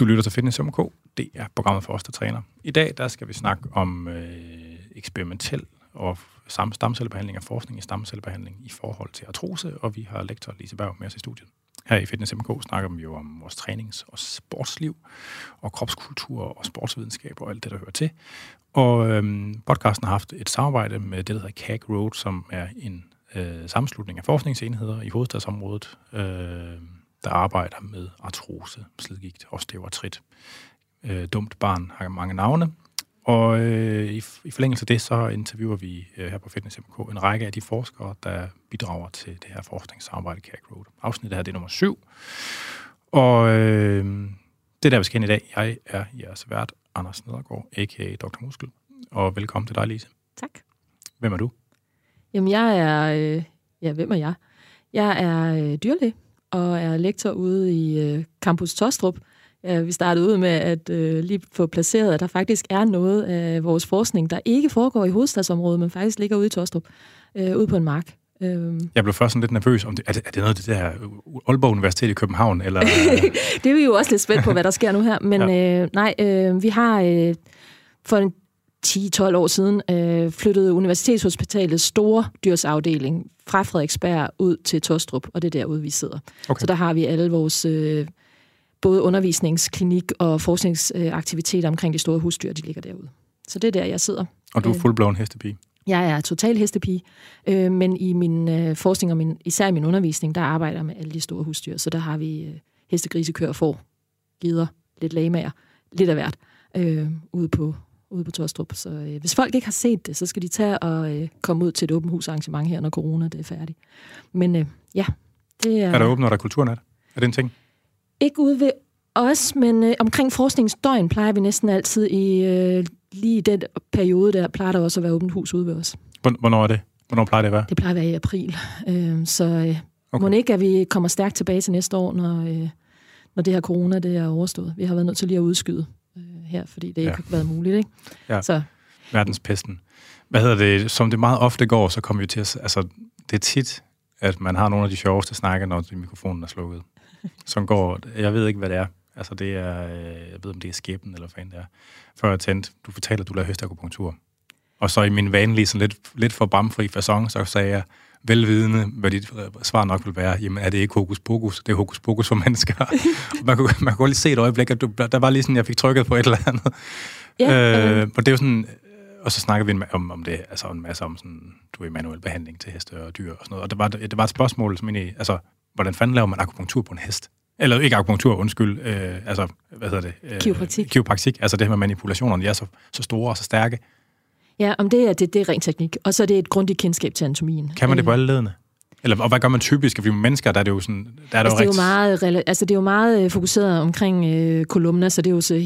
Du lytter til Fitness MK. Det er programmet for os, der træner. I dag der skal vi snakke om eksperimentel og stamcellebehandling og forskning i stamcellebehandling i forhold til artrose, og vi har lektor Lise Berg med os i studiet. Her i Fitness MK snakker vi jo om vores trænings- og sportsliv, og kropskultur og sportsvidenskab og alt det, der hører til. Og podcasten har haft et samarbejde med det, der hedder CAG ROAD, som er en sammenslutning af forskningsenheder i hovedstadsområdet, der arbejder med artrose, slidgigt, osteoartrit. Dumt barn har mange navne. Og i forlængelse af det, så interviewer vi her på Fitness MK en række af de forskere, der bidrager til det her forskningssamarbejde CAG ROAD. Afsnittet her, det er nummer 7. Og det er der, vi skal hen i dag. Jeg er jeres vært, Anders Nedergaard, a.k.a. Dr. Muskel. Og velkommen til dig, Lise. Tak. Hvem er du? Jamen, hvem er jeg? Jeg er dyrlæge og er lektor ude i Campus Tystrup. Vi startede ud med at lige få placeret, at der faktisk er noget af vores forskning, der ikke foregår i hovedstadsområdet, men faktisk ligger ude i Tystrup, ude på en mark. Jeg blev først sådan lidt nervøs. Om det, er det noget af det der Aalborg Universitet i København? Eller? Det er jo også lidt spændt på, hvad der sker nu her. Men ja. Vi har for 10-12 år siden flyttede Universitetshospitalets store dyrsafdeling fra Frederiksberg ud til Tystrup, og det er derude, vi sidder. Okay. Så der har vi alle vores... både undervisningsklinik og forskningsaktiviteter omkring de store husdyr, de ligger derude. Så det er der, jeg sidder. Og du er fuldblåen hestepige? Jeg er total hestepige, men i min forskning og især min undervisning, der arbejder jeg med alle de store husdyr. Så der har vi hestegrise, køer, får, geder, lidt lamaer, lidt af hvert, ude på Tystrup. Så hvis folk ikke har set det, så skal de tage og komme ud til et åbent husarrangement her, når corona det er færdigt. Men ja, det er... Er der åbent, når der er kulturnat? Er det en ting? Ikke ude ved os, men omkring forskningsdøgn plejer vi næsten altid i lige den periode, der plejer der også at være åbent hus ude ved os. Hvornår er det? Hvornår plejer det at være? Det plejer at være i april. Okay. Må ikke, at vi kommer stærkt tilbage til næste år, når det her corona det er overstået. Vi har været nødt til lige at udskyde her, fordi det ikke har været muligt. Ikke? Ja. Så. Verdenspesten. Hvad hedder det? Som det meget ofte går, så kommer vi til at... Altså, det er tit, at man har nogle af de sjoveste snakker, når mikrofonen er slukket. Som går, jeg ved ikke, hvad det er. Altså, det er, jeg ved, om det er skæbnen, eller hvad fanden det er. Før jeg tændte, du fortalte, at du lavede høstakupunktur. Og så i min vanlige, sådan lidt for bramfri facon, så sagde jeg, velvidende, hvad dit svar nok ville være, jamen, er det ikke hokus pokus? Det er hokus pokus for mennesker. Man kunne godt lige se et øjeblik, at der var lige sådan, jeg fik trykket på et eller andet. Yeah. Og det er jo sådan... Og så snakker vi om det, altså en masse om sådan, du ved, manuel behandling til heste og dyr og sådan noget. Og det var et spørgsmål, som egentlig, altså, hvordan fanden laver man akupunktur på en hest? Eller ikke akupunktur, undskyld, altså, hvad hedder det? Kiropraktik. Altså det her med manipulationerne, de er så store og så stærke. Ja, om det er ren teknik, og så er det et grundigt kendskab til anatomien. Kan man det på alle ledene? Eller, og hvad gør man typisk? Fordi mennesker, der er det jo sådan... Der er det, det er jo meget fokuseret omkring kolumner, så det er jo så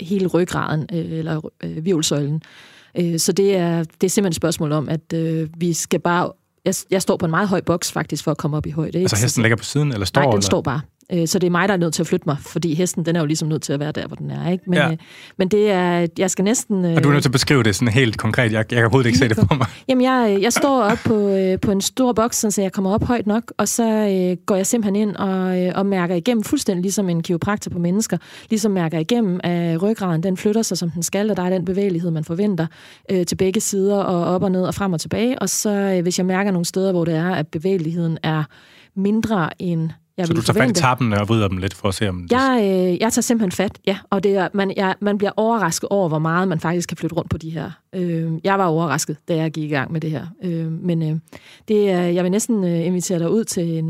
hele ryggraden, eller virvelsøjlen. Så det er simpelthen et spørgsmål om, at vi skal bare... Jeg står på en meget høj boks faktisk, for at komme op i højde. Ikke? Altså hesten ligger på siden, eller står? Nej, den står bare. Så det er mig, der er nødt til at flytte mig, fordi hesten, den er jo ligesom nødt til at være der, hvor den er. Ikke? Men, men det er, jeg skal næsten... Og du er nødt til at beskrive det sådan helt konkret. Jeg kan overhovedet ikke se det på mig. Jamen, jeg står op på en stor boks, så jeg kommer op højt nok, og så går jeg simpelthen ind og mærker igennem, fuldstændig ligesom en kiropraktor på mennesker, ligesom mærker igennem, at ryggraden den flytter sig, som den skal, og der er den bevægelighed, man forventer til begge sider, og op og ned og frem og tilbage. Og så, hvis jeg mærker nogle steder, hvor det er, at bevægeligheden er mindre end... Så du tager fat i tappene og vrider dem lidt for at se, om det... Jeg tager simpelthen fat, ja. Og det er, man bliver overrasket over, hvor meget man faktisk kan flytte rundt på de her. Jeg var overrasket, da jeg gik i gang med det her. Jeg vil næsten invitere dig ud til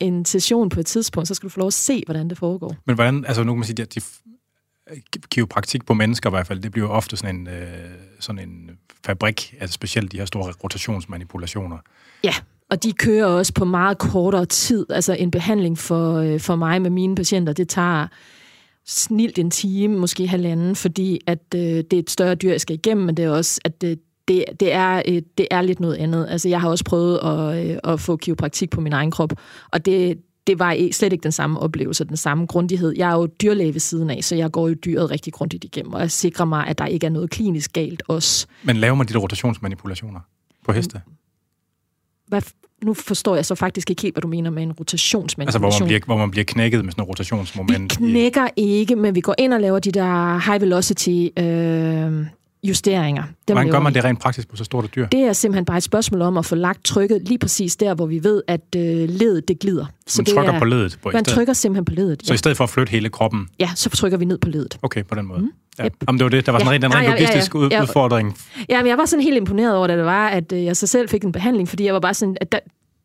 en session på et tidspunkt, så skal du få lov at se, hvordan det foregår. Men hvordan... Altså, nu kan man sige, at kiropraktik på mennesker i hvert fald, det bliver ofte sådan en fabrik, altså specielt de her store rotationsmanipulationer. Ja. Og de kører også på meget kortere tid. Altså en behandling for mig med mine patienter, det tager snilt en time, måske halvanden, fordi at det er et større dyr, jeg skal igennem, men det er også, at det er lidt noget andet. Altså jeg har også prøvet at få kiropraktik på min egen krop, og det var slet ikke den samme oplevelse, den samme grundighed. Jeg er jo dyrlæge ved siden af, så jeg går jo dyret rigtig grundigt igennem, og jeg sikrer mig, at der ikke er noget klinisk galt også. Men laver man de der rotationsmanipulationer på heste? nu forstår jeg så faktisk ikke helt, hvad du mener med en rotationsmanipulation. Altså hvor man bliver knækket med sådan en rotationsmoment? Vi knækker ikke, men vi går ind og laver de der high velocity justeringer. Hvordan gør man det rent praktisk på så stort et dyr? Det er simpelthen bare et spørgsmål om at få lagt trykket lige præcis der, hvor vi ved, at ledet det glider. Så man trykker på ledet? Man trykker simpelthen på ledet, ja. Så i stedet for at flytte hele kroppen? Ja, så trykker vi ned på ledet. Okay, på den måde. Mm. Ja. Yep. Jamen, det var det. Der var sådan en logistisk udfordring. Jamen, jeg var sådan helt imponeret over, da det var, at jeg så selv fik en behandling, fordi jeg var bare sådan, at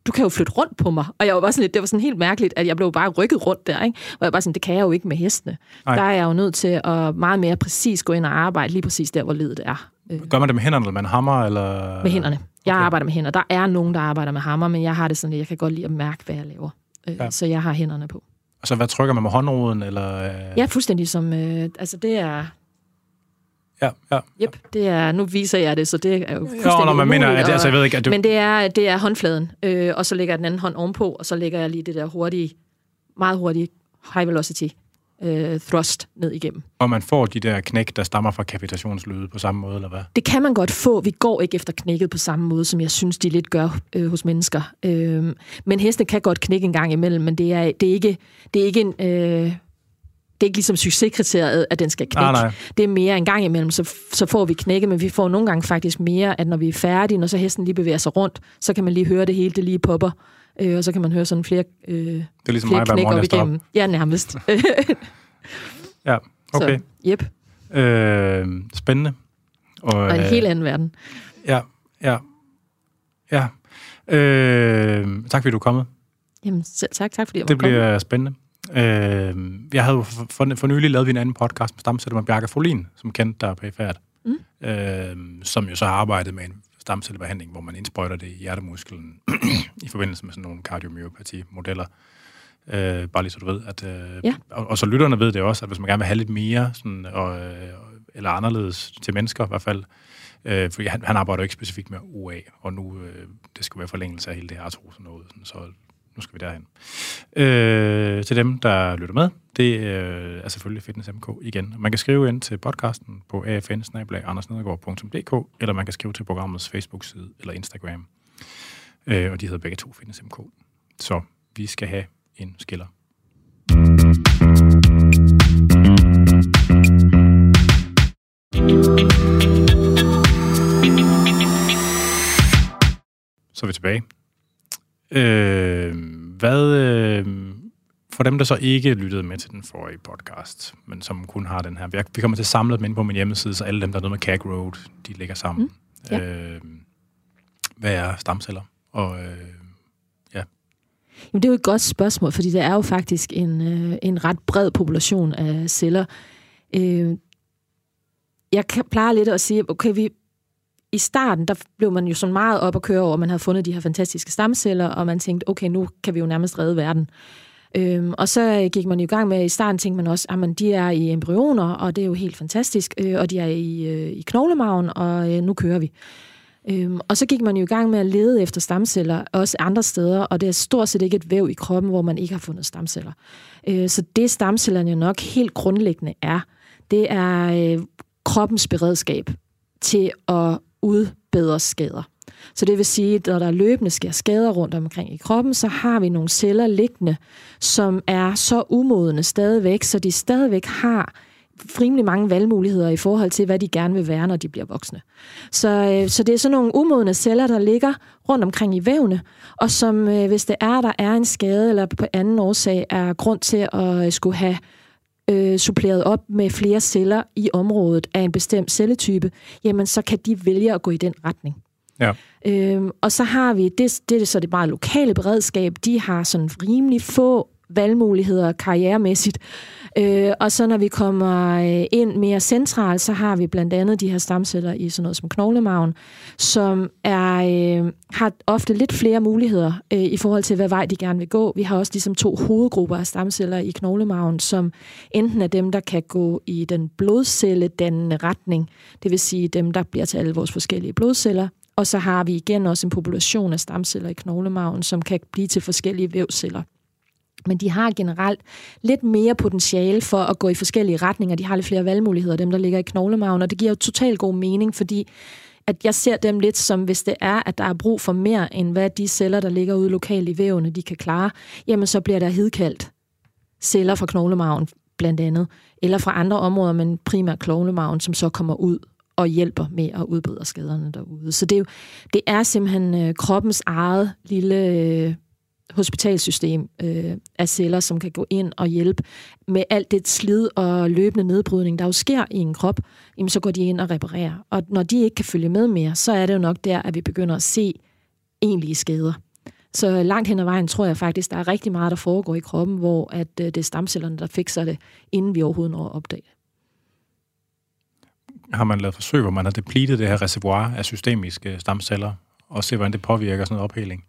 du kan jo flytte rundt på mig. Og jeg var bare sådan lidt, det var sådan helt mærkeligt, at jeg blev bare rykket rundt der, ikke? Og jeg bare sådan, det kan jeg jo ikke med hestene. Nej. Der er jeg jo nødt til at meget mere præcis gå ind og arbejde lige præcis der, hvor ledet er. Gør man det med hænderne, eller man hammer, eller? Med hænderne. Jeg arbejder med hænder. Der er nogen, der arbejder med hammer, men jeg har det sådan, at jeg kan godt lide at mærke, hvad jeg laver. Så jeg har hænderne på. Og så hvad trykker man med håndroden, eller? Ja, fuldstændig som, altså det er. Ja. Yep, det er, nu viser jeg det, så det er jo fuldstændig umuligt. Altså, jeg ved ikke, at du. Men det er håndfladen, og så lægger jeg den anden hånd ovenpå, og så lægger jeg lige det der hurtige, meget hurtige high velocity thrust ned igennem. Og man får de der knæk, der stammer fra kapitationslyde på samme måde, eller hvad? Det kan man godt få. Vi går ikke efter knækket på samme måde, som jeg synes, de lidt gør hos mennesker. Men heste kan godt knække en gang imellem, men det er ikke en... Det er ikke ligesom succeskriteriet, at den skal knække. Nej. Det er mere en gang imellem, så får vi knække, men vi får nogle gange faktisk mere, at når vi er færdige, når så hesten lige bevæger sig rundt, så kan man lige høre det hele, det lige popper, og så kan man høre sådan flere det er ligesom flere mig, knæk op igennem. Ja, nærmest. Ja, okay. Så, yep. Spændende. Og en helt anden verden. Ja. Tak fordi du er kommet. Jamen, selv tak. Tak fordi jeg måtte komme. Det bliver spændende. Jeg havde for nylig lavet en anden podcast med stamceller med Bjarke Frohlin, som kendte der perifært, som jo så har arbejdet med en stamcellebehandling, hvor man indsprøjter det i hjertemusklen i forbindelse med sådan nogle kardiomyopati-modeller. Bare lige så du ved, at og så lytterne ved det også, at hvis man gerne vil have lidt mere sådan, eller anderledes til mennesker i hvert fald, fordi han arbejder jo ikke specifikt med OA, og nu det skal være forlængelse af hele det her artros og noget, sådan, så nu skal vi derhen. Til dem, der lytter med, det er selvfølgelig Fitness MK igen. Man kan skrive ind til podcasten på afn@andersnedergaard.dk, eller man kan skrive til programmets Facebook-side eller Instagram. Og de hedder begge to Fitness MK. Så vi skal have en skiller. Så er vi tilbage. For dem, der så ikke lyttede med til den forrige podcast, men som kun har den her. Vi kommer til at samle dem ind på min hjemmeside, så alle dem, der er noget med CAG ROAD, de ligger sammen. Hvad er stamceller? Og Jamen, det er jo et godt spørgsmål, fordi der er jo faktisk en ret bred population af celler. Jeg plejer lidt at sige, okay, i starten, der blev man jo sådan meget op at køre over, man havde fundet de her fantastiske stamceller, og man tænkte, okay, nu kan vi jo nærmest redde verden. Og så gik man jo i gang med, i starten tænkte man også, at de er i embryoner, og det er jo helt fantastisk, og de er i knoglemagen, og nu kører vi. Og så gik man jo i gang med at lede efter stamceller, også andre steder, og det er stort set ikke et væv i kroppen, hvor man ikke har fundet stamceller. Så det stamcellerne jo nok helt grundlæggende er, det er kroppens beredskab til at udbedre skader. Så det vil sige, at når der løbende sker skader rundt omkring i kroppen, så har vi nogle celler liggende, som er så umodne stadigvæk, så de stadigvæk har rimelig mange valgmuligheder i forhold til, hvad de gerne vil være, når de bliver voksne. Så det er sådan nogle umodne celler, der ligger rundt omkring i vævene, og som, hvis det er, der er en skade, eller på anden årsag, er grund til at skulle have suppleret op med flere celler i området af en bestemt celletype, jamen så kan de vælge at gå i den retning. Ja. Og så har vi, det er så det meget lokale beredskab, de har sådan rimelig få valgmuligheder karrieremæssigt. Og så når vi kommer ind mere centralt, så har vi blandt andet de her stamceller i sådan noget som knoglemagen, som har ofte lidt flere muligheder i forhold til, hvad vej de gerne vil gå. Vi har også ligesom to hovedgrupper af stamceller i knoglemagen, som enten er dem, der kan gå i den blodcelledannende retning, det vil sige dem, der bliver til alle vores forskellige blodceller, og så har vi igen også en population af stamceller i knoglemagen, som kan blive til forskellige vævceller. Men de har generelt lidt mere potentiale for at gå i forskellige retninger. De har lidt flere valgmuligheder, dem der ligger i knoglemagen, og det giver jo totalt god mening, fordi at jeg ser dem lidt som, hvis det er, at der er brug for mere, end hvad de celler, der ligger ude lokalt i vævene, de kan klare, jamen så bliver der hidkaldt celler fra knoglemarven blandt andet, eller fra andre områder, men primært knoglemarven, som så kommer ud og hjælper med at udbedre skaderne derude. Så det er, jo, det er simpelthen kroppens eget lille hospitalsystem af celler, som kan gå ind og hjælpe med alt det slid og løbende nedbrydning, der jo sker i en krop, jamen så går de ind og reparerer. Og når de ikke kan følge med mere, så er det jo nok der, at vi begynder at se egentlige skader. Så langt hen ad vejen tror jeg faktisk, der er rigtig meget, der foregår i kroppen, hvor at det er stamcellerne, der fikser det, inden vi overhovedet når at opdage det. Har man lavet forsøg, hvor man har depletet det her reservoir af systemiske stamceller, og se, hvordan det påvirker sådan en ophæling?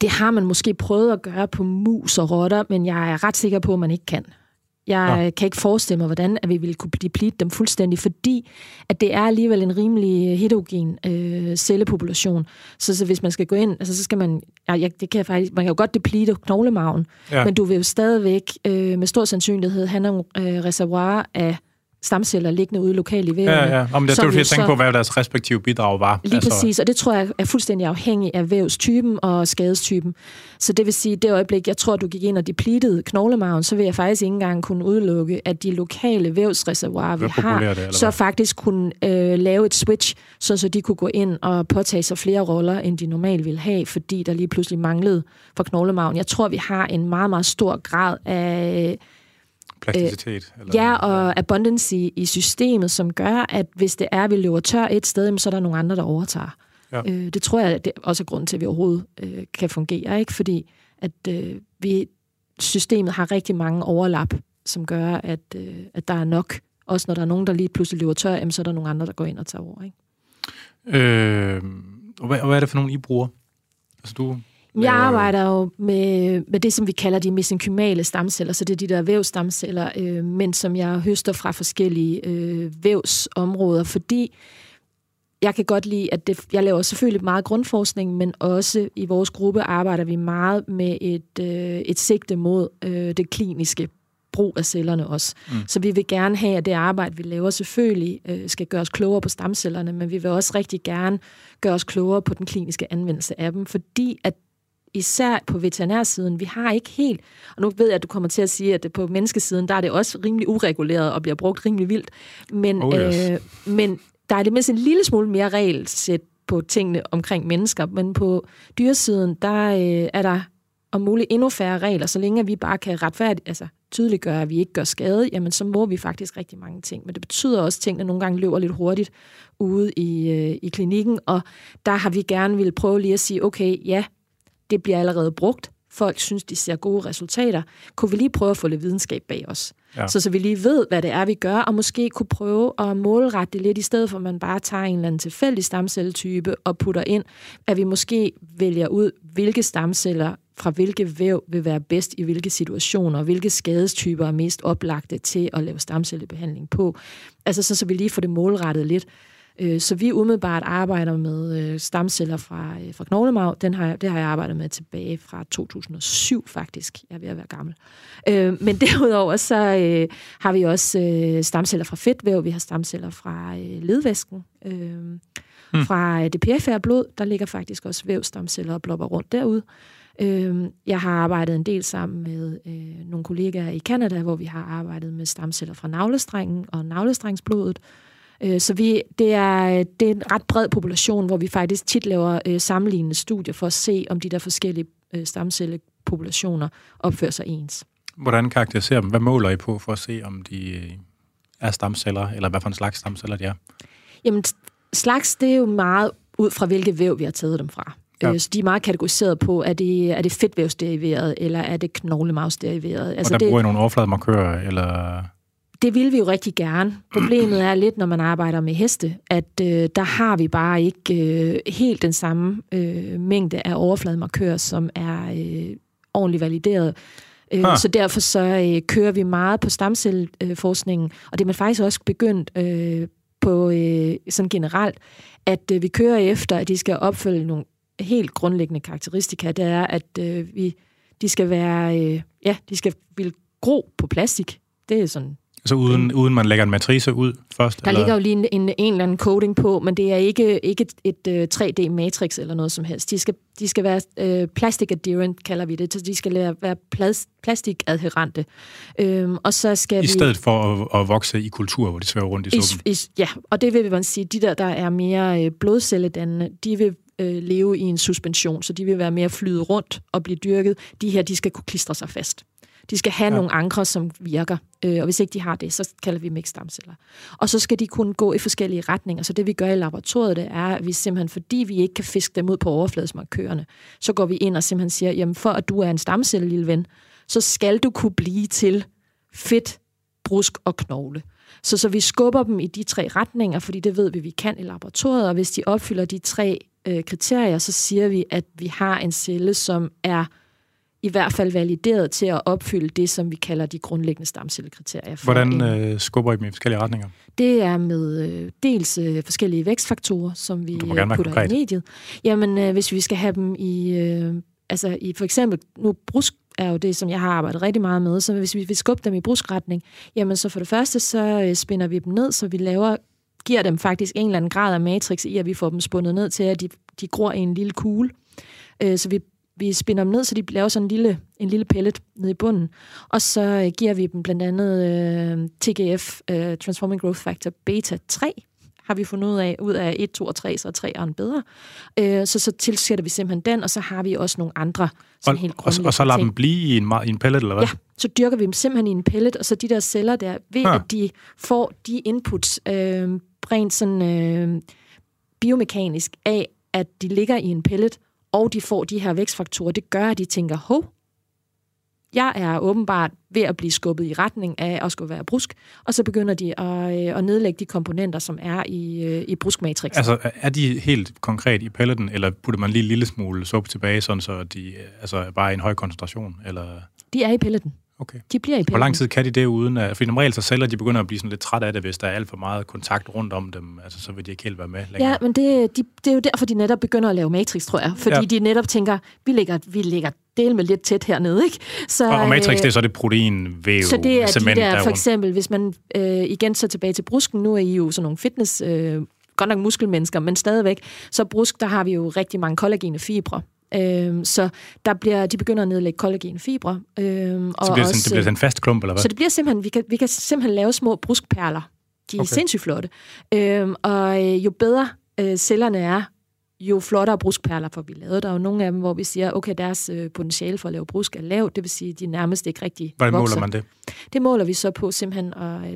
Det har man måske prøvet at gøre på mus og rotter, men jeg er ret sikker på, at man ikke kan. Jeg kan ikke forestille mig, hvordan at vi ville kunne deplete dem fuldstændig, fordi at det er alligevel en rimelig heterogen cellepopulation. Så hvis man skal gå ind, altså, så skal man... det kan faktisk, man kan jo godt deplete knoglemarven, men du vil jo stadigvæk med stor sandsynlighed have nogle reservoir af stamceller liggende ude lokalt i vævene. Men det er jo at tænke på, hvad deres respektive bidrag var. Lige altså. Præcis, og det tror jeg er fuldstændig afhængig af vævstypen og skadestypen. Så det vil sige, det øjeblik, jeg tror, du gik ind og depletede knoglemarven, så vil jeg faktisk ikke engang kunne udelukke, at de lokale vævsreservoirer, vi har, så faktisk kunne lave et switch, så de kunne gå ind og påtage sig flere roller, end de normalt ville have, fordi der lige pludselig manglede for knoglemarven. Jeg tror, vi har en meget, meget stor grad af... plasticitet? Og abundance i systemet, som gør, at hvis det er, vi løber tør et sted, så er der nogle andre, der overtager. Ja. Det tror jeg det er også er grunden til, at vi overhovedet kan fungere, ikke? Fordi at systemet har rigtig mange overlap, som gør, at der er nok. Også når der er nogen, der lige pludselig løber tør, så er der nogle andre, der går ind og tager over. Ikke? Hvad er det for nogen, I bruger? Altså du... Jeg arbejder jo med det, som vi kalder de mesenkymale stamceller, så det er de der vævstamceller, men som jeg høster fra forskellige vævsområder, fordi jeg kan godt lide, at jeg laver selvfølgelig meget grundforskning, men også i vores gruppe arbejder vi meget med et sigte mod det kliniske brug af cellerne også. Så vi vil gerne have, at det arbejde, vi laver, selvfølgelig skal gøre os klogere på stamcellerne, men vi vil også rigtig gerne gøre os klogere på den kliniske anvendelse af dem, fordi at især på veterinærsiden, vi har ikke helt, og nu ved jeg, at du kommer til at sige, at på menneskesiden, der er det også rimelig ureguleret og bliver brugt rimelig vildt, men der er det mindst en lille smule mere regelsæt på tingene omkring mennesker, men på dyresiden, der er der om muligt endnu færre regler, så længe vi bare kan tydeliggøre, at vi ikke gør skade, jamen så må vi faktisk rigtig mange ting. Men det betyder også, at tingene nogle gange løber lidt hurtigt ude i klinikken, og der har vi gerne ville prøve lige at sige, okay, ja, det bliver allerede brugt. Folk synes, de ser gode resultater. Kunne vi lige prøve at få lidt videnskab bag os? Ja. Så vi lige ved, hvad det er, vi gør, og måske kunne prøve at målrette det lidt, i stedet for, at man bare tager en eller anden tilfældig stamcelletype og putter ind, at vi måske vælger ud, hvilke stamceller fra hvilke væv vil være bedst i hvilke situationer, og hvilke skadestyper er mest oplagte til at lave stamcellebehandling på. Altså så vi lige får det målrettet lidt. Så vi umiddelbart arbejder med stamceller fra knoglemarv. Det har jeg arbejdet med tilbage fra 2007 faktisk. Jeg er ved at være gammel. Men derudover så har vi også stamceller fra fedtvæv. Vi har stamceller fra ledvæsken. Fra det perifære blod, der ligger faktisk også vævstamceller og blopper rundt derude. Jeg har arbejdet en del sammen med nogle kollegaer i Canada, hvor vi har arbejdet med stamceller fra navlestrengen og navlestrengsblodet. Så det er en ret bred population, hvor vi faktisk tit laver sammenlignende studier for at se, om de der forskellige stamcellepopulationer opfører sig ens. Hvordan karakteriserer dem? Hvad måler I på for at se, om de er stamceller, eller hvad for en slags stamceller de er? Jamen, slags, det er jo meget ud fra, hvilke væv vi har taget dem fra. Ja. Så de er meget kategoriseret på, er det fedtvævsderiveret, eller er det knoglemarvsderiveret? Og altså, der bruger I nogle overflademarkører, eller... Det vil vi jo rigtig gerne. Problemet er lidt, når man arbejder med heste, at der har vi bare ikke helt den samme mængde af overflademarkører, som er ordentligt valideret. Så derfor kører vi meget på stamcelleforskningen, og det er man faktisk også begyndt på sådan generelt, at vi kører efter, at de skal opfylde nogle helt grundlæggende karakteristika. Det er, at de skal ville gro på plastik. Det er sådan... Så uden man lægger en matrice ud først? Der ligger jo lige en eller anden coding på, men det er ikke et 3D-matrix eller noget som helst. De skal være plastic adherent, kalder vi det. Så de skal være plastikadherente. Og så skal I stedet for at vokse i kultur, hvor de svæver rundt i suppen? Ja, og det vil man sige, de der er mere blodcelledannende, de vil leve i en suspension, så de vil være mere flyde rundt og blive dyrket. De her, de skal kunne klistre sig fast. De skal have nogle ankre, som virker, og hvis ikke de har det, så kalder vi mixed stamceller. Og så skal de kunne gå i forskellige retninger, så det vi gør i laboratoriet, det er, at vi simpelthen, fordi vi ikke kan fiske dem ud på overfladesmarkørerne, så går vi ind og simpelthen siger, jamen for at du er en stamcelle, lille ven, så skal du kunne blive til fedt, brusk og knogle. Så vi skubber dem i de tre retninger, fordi det ved vi, vi kan i laboratoriet, og hvis de opfylder de tre kriterier, så siger vi, at vi har en celle, som er i hvert fald valideret til at opfylde det, som vi kalder de grundlæggende stamcellekriterier. Hvordan skubber I dem i forskellige retninger? Det er med dels forskellige vækstfaktorer, som vi putter i mediet. Jamen, hvis vi skal have dem i for eksempel, nu brusk er jo det, som jeg har arbejdet rigtig meget med, så hvis vi vil skubbe dem i bruskretning, jamen så for det første, så spinder vi dem ned, så vi giver dem faktisk en eller anden grad af matrix i, at vi får dem spundet ned til, at de gror i en lille kugle. Så vi spinder dem ned, så de laver sådan en lille pellet nede i bunden. Og så giver vi dem blandt andet TGF, Transforming Growth Factor Beta 3, har vi fundet ud af 1, 2 og 3, så er 3'eren bedre. Så tilsætter vi simpelthen den, og så har vi også nogle andre sådan helt grundlæggende ting. Og så lader dem blive i en pellet, eller hvad? Ja, så dyrker vi dem simpelthen i en pellet, og så de der celler der, ved at de får de inputs rent sådan biomekanisk af, at de ligger i en pellet, og de får de her vækstfaktorer, det gør, at de tænker, jeg er åbenbart ved at blive skubbet i retning af at skulle være brusk, og så begynder de at nedlægge de komponenter, som er i bruskmatrixen. Altså, er de helt konkret i pelleten, eller putter man lige en lille smule suppe tilbage, sådan så de bare er en høj koncentration? Eller? De er i pelleten. Okay. De bliver i pelleten. Hvor lang tid kan de det uden? For normalt så celler, de begynder at blive sådan lidt træt af det, hvis der er alt for meget kontakt rundt om dem. Altså, så vil de ikke helt være med længere. Ja, men det er jo derfor, de netop begynder at lave matrix, tror jeg. Fordi de netop tænker, vi ligger del med lidt tæt hernede, ikke? Så, og matrix, det er så det proteinvæv, cement derunder. Så det er de der, for eksempel, hvis man igen så tilbage til brusken, nu er I jo sådan nogle fitness, godt nok muskelmennesker, men stadigvæk, så brusk, der har vi jo rigtig mange kollagenfibre. Så de begynder at nedlægge kollagenfibre. Så det bliver sådan en fast klump, eller hvad? Så det bliver simpelthen, vi kan simpelthen lave små bruskperler. De er sindssygt flotte. Og jo bedre cellerne er, jo flottere bruskperler får vi lavet. Der er jo nogle af dem, hvor vi siger, okay, deres potentiale for at lave brusk er lavt, det vil sige, at de nærmest ikke rigtig vokser. Hvordan måler man det? Det måler vi så på simpelthen,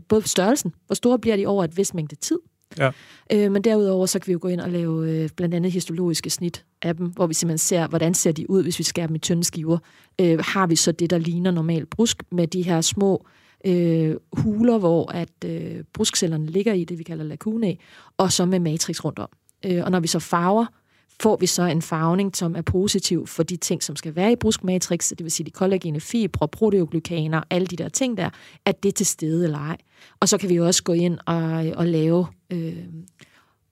både størrelsen, hvor store bliver de over et vist mængde tid. Ja. Men derudover, så kan vi jo gå ind og lave blandt andet histologiske snit af dem, hvor vi simpelthen ser, hvordan ser de ud, hvis vi skærer dem i tynde skiver. Har vi så det, der ligner normalt brusk, med de her små huler, hvor bruskcellerne ligger i det, vi kalder lacunae, og så med matrix rundt om. Og når vi så farver, får vi så en farvning, som er positiv for de ting, som skal være i bruskmatrix, det vil sige de kollagene fibre, proteoglykaner, alle de der ting der, at det er til stede eller ej. Og så kan vi også gå ind og lave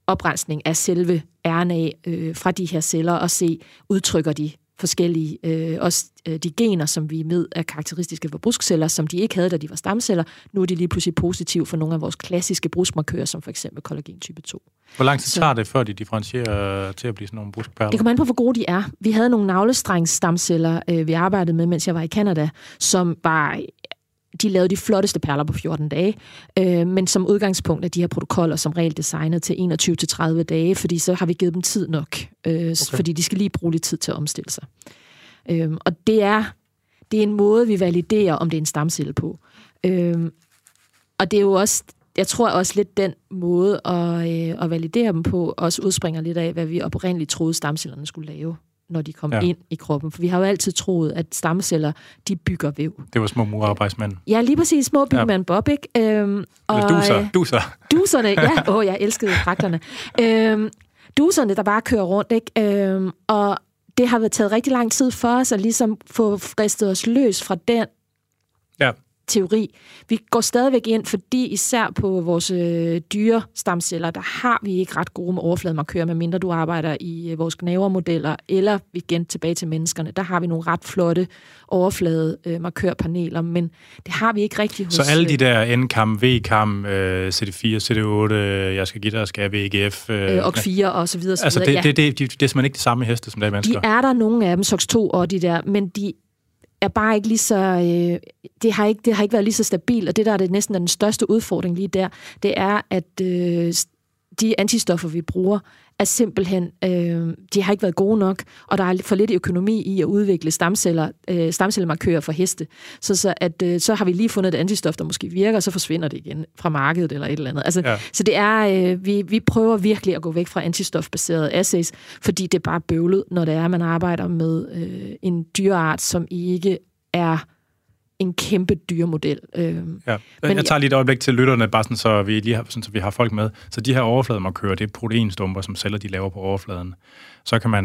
oprensning af selve RNA fra de her celler og se, udtrykker de forskellige, også de gener, som vi ved er karakteristiske for bruskceller, som de ikke havde, da de var stamceller. Nu er de lige pludselig positive for nogle af vores klassiske bruskmarkører, som for eksempel kollagen type 2. Hvor lang tid tager det, før de differentierer til at blive sådan nogle bruskperler? Det kommer an på, hvor gode de er. Vi havde nogle navlestrængsstamceller, vi arbejdede med, mens jeg var i Canada, som var... De lavede de flotteste perler på 14 dage, men som udgangspunkt er de her protokoller som regel designet til 21-30 dage, fordi så har vi givet dem tid nok, fordi de skal lige bruge lidt tid til at omstille sig. Og det er en måde, vi validerer, om det er en stamcelle på. Og det er jo også, jeg tror også lidt den måde at validere dem på, også udspringer lidt af, hvad vi oprindeligt troede stamcellerne skulle lave, når de kom ind i kroppen. For vi har jo altid troet, at stamceller, de bygger væv. Det var små murarbejdsmænd. Ja, lige præcis. Små bygmand Bob, ikke? Duserne, ja. Jeg elskede fragterne. Duserne, der bare kører rundt, ikke? Og det har været taget rigtig lang tid for os at ligesom få fristet os løs fra den teori. Vi går stadigvæk ind, fordi især på vores dyre stamceller, der har vi ikke ret gode med overflademarkører, medmindre du arbejder i vores gnavermodeller, eller igen tilbage til menneskerne. Der har vi nogle ret flotte overflademarkørpaneler, men det har vi ikke rigtig hos... Så alle de der N-kam, V-kam, CD4, CD8, jeg skal give dig, jeg skal VGF... og 4 og så videre. Altså det er simpelthen ikke det samme heste, som det er mennesker. De er der nogle af dem, SOX2 og de der, men de er bare ikke lige så... Det har ikke været lige så stabilt, og det der er det næsten den største udfordring lige der, det er, at de antistoffer, vi bruger, er simpelthen... de har ikke været gode nok, og der er for lidt økonomi i at udvikle stamcellemarkører for heste. Så har vi lige fundet et antistof, der måske virker, og så forsvinder det igen fra markedet eller et eller andet. Altså, ja. Så det er... vi prøver virkelig at gå væk fra antistofbaserede assays, fordi det er bare bøvlet, når det er, at man arbejder med en dyreart, som ikke er... en kæmpe dyremodel. Ja. Jeg tager lige et øjeblik til lytterne, bare sådan, så vi har folk med. Så de her overflademarkører, det er proteinstumper, som celler de laver på overfladen. Så kan man,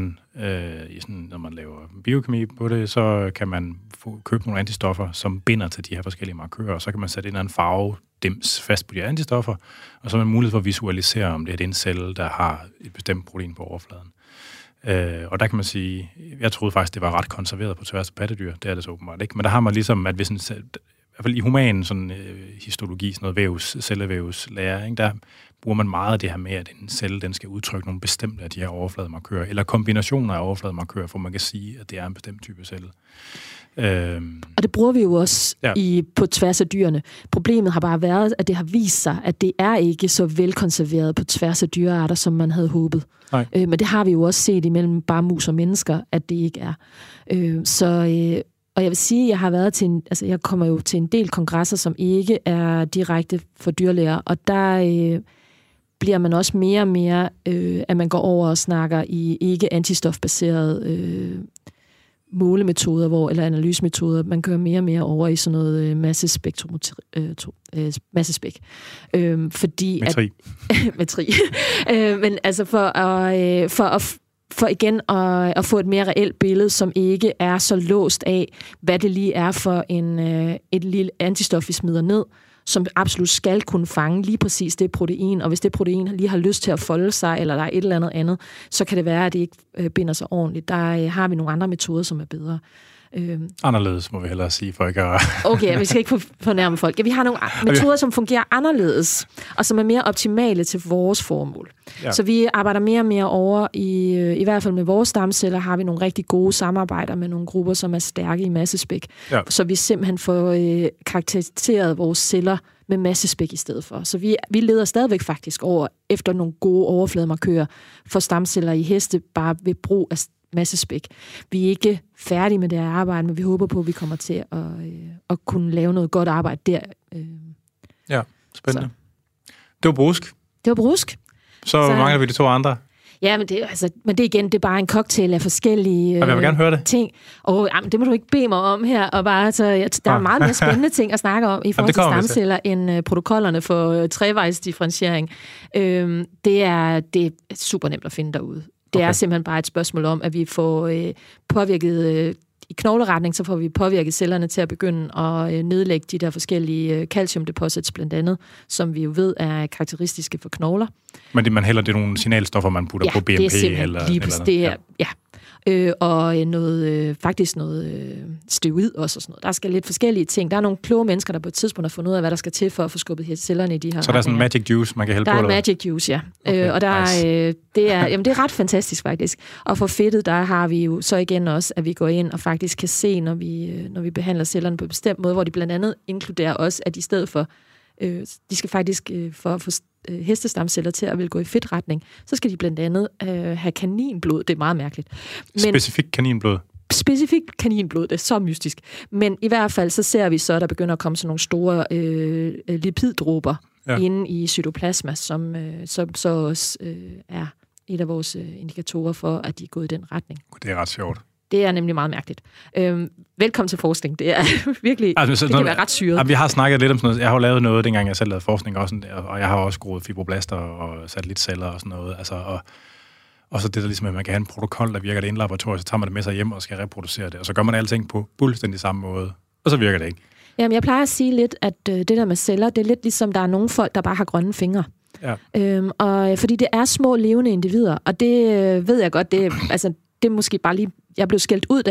når man laver biokemi på det, så kan man købe nogle antistoffer, som binder til de her forskellige markører, og så kan man sætte en eller anden farvedems fast på de her antistoffer, og så er man mulighed for at visualisere, om det er en celle, der har et bestemt protein på overfladen. Og der kan man sige, jeg troede faktisk, det var ret konserveret på tværs af pattedyr. Det er det så åbenbart ikke. Men der har man ligesom, at hvis en, i hvert fald i human sådan, histologi, sådan noget cellevævslære, ikke, der bruger man meget af det her med, at en celle den skal udtrykke nogle bestemte af de her overflademarkører, eller kombinationer af overflademarkører, for man kan sige, at det er en bestemt type celle. Og det bruger vi jo også på tværs af dyrene. Problemet har bare været, at det har vist sig, at det er ikke så velkonserveret på tværs af dyrearter, som man havde håbet. Men det har vi jo også set imellem bare mus og mennesker, at det ikke er. Og jeg vil sige, at jeg har været til jeg kommer jo til en del kongresser, som ikke er direkte for dyrlæger, og der bliver man også mere og mere, at man går over og snakker i ikke antistofbaserede målemetoder eller analysemetoder. Man kører mere og mere over i sådan noget massespek. Men altså for at få et mere reelt billede, som ikke er så låst af, hvad det lige er for et lille antistof, vi smider ned, som absolut skal kunne fange lige præcis det protein, og hvis det protein lige har lyst til at folde sig, eller der er et eller andet, så kan det være, at det ikke binder sig ordentligt. Der har vi nogle andre metoder, som er bedre. Anderledes, må vi hellere sige, for ikke at... Okay, vi skal ikke fornærme folk. Ja, vi har nogle metoder, som fungerer anderledes, og som er mere optimale til vores formål. Ja. Så vi arbejder mere og mere over, i hvert fald med vores stamceller, har vi nogle rigtig gode samarbejder med nogle grupper, som er stærke i massespek. Ja. Så vi simpelthen får karakteriseret vores celler med massespek i stedet for. Så vi leder stadigvæk faktisk over efter nogle gode overflademarkører for stamceller i heste, bare ved brug af massespek. Vi er ikke færdige med det her arbejde, men vi håber på, at vi kommer til at kunne lave noget godt arbejde der. Ja, spændende. Så. Det var brusk. Så mangler vi de to andre. Ja, men det er bare en cocktail af forskellige ting. Jeg vil gerne høre det. Ting. Men det må du ikke bede mig om her. Og bare, der er meget mere spændende ting at snakke om i forhold til stamceller end protokollerne for trevejsdifferentiering. Det er super nemt at finde derude. Det er simpelthen bare et spørgsmål om, at vi får påvirket i knogleretning, så får vi påvirket cellerne til at begynde at nedlægge de der forskellige calciumdeposits blandt andet, som vi jo ved er karakteristiske for knogler. Men man hælder det nogle signalstoffer, man putter på BMP? Ja, det er simpelthen eller, det er, og noget steroid også og sådan noget. Der skal lidt forskellige ting. Der er nogle kloge mennesker, der på et tidspunkt har fundet ud af, hvad der skal til for at få skubbet cellerne i de her. Så der er sådan en magic juice, man kan hælde på? Der er en magic juice, ja. Okay, og der nice. Det er ret fantastisk faktisk. Og for fedtet, der har vi jo så igen også, at vi går ind og faktisk kan se, når vi behandler cellerne på en bestemt måde, hvor de blandt andet inkluderer også, at i stedet for, de skal faktisk for at få hestestamceller til at vil gå i fedtretning, så skal de blandt andet have kaninblod. Det er meget mærkeligt. Specifikt kaninblod, det er så mystisk. Men i hvert fald, så ser vi så, at der begynder at komme sådan nogle store lipiddråber inde i cytoplasma, som så også er et af vores indikatorer for, at de er gået i den retning. Det er ret sjovt. Det er nemlig meget mærkeligt. Velkommen til forskning. Det er virkelig, altså, det kan være ret syret. Vi har snakket lidt om sådan noget. Jeg har jo lavet noget, dengang jeg selv lavede forskning, også, og jeg har også groet fibroblaster og satellitceller og sådan noget. Altså, og så det der ligesom, at man kan have en protokol, der virker det i en laboratorium, så tager man det med sig hjem og skal reproducere det. Og så gør man alting på fuldstændig samme måde, og så virker det ikke. Jamen, jeg plejer at sige lidt, at det der med celler, det er lidt ligesom, der er nogle folk, der bare har grønne fingre. Ja. Og fordi det er små levende individer, og det ved jeg godt, det er måske bare lige... Jeg blev skældt ud,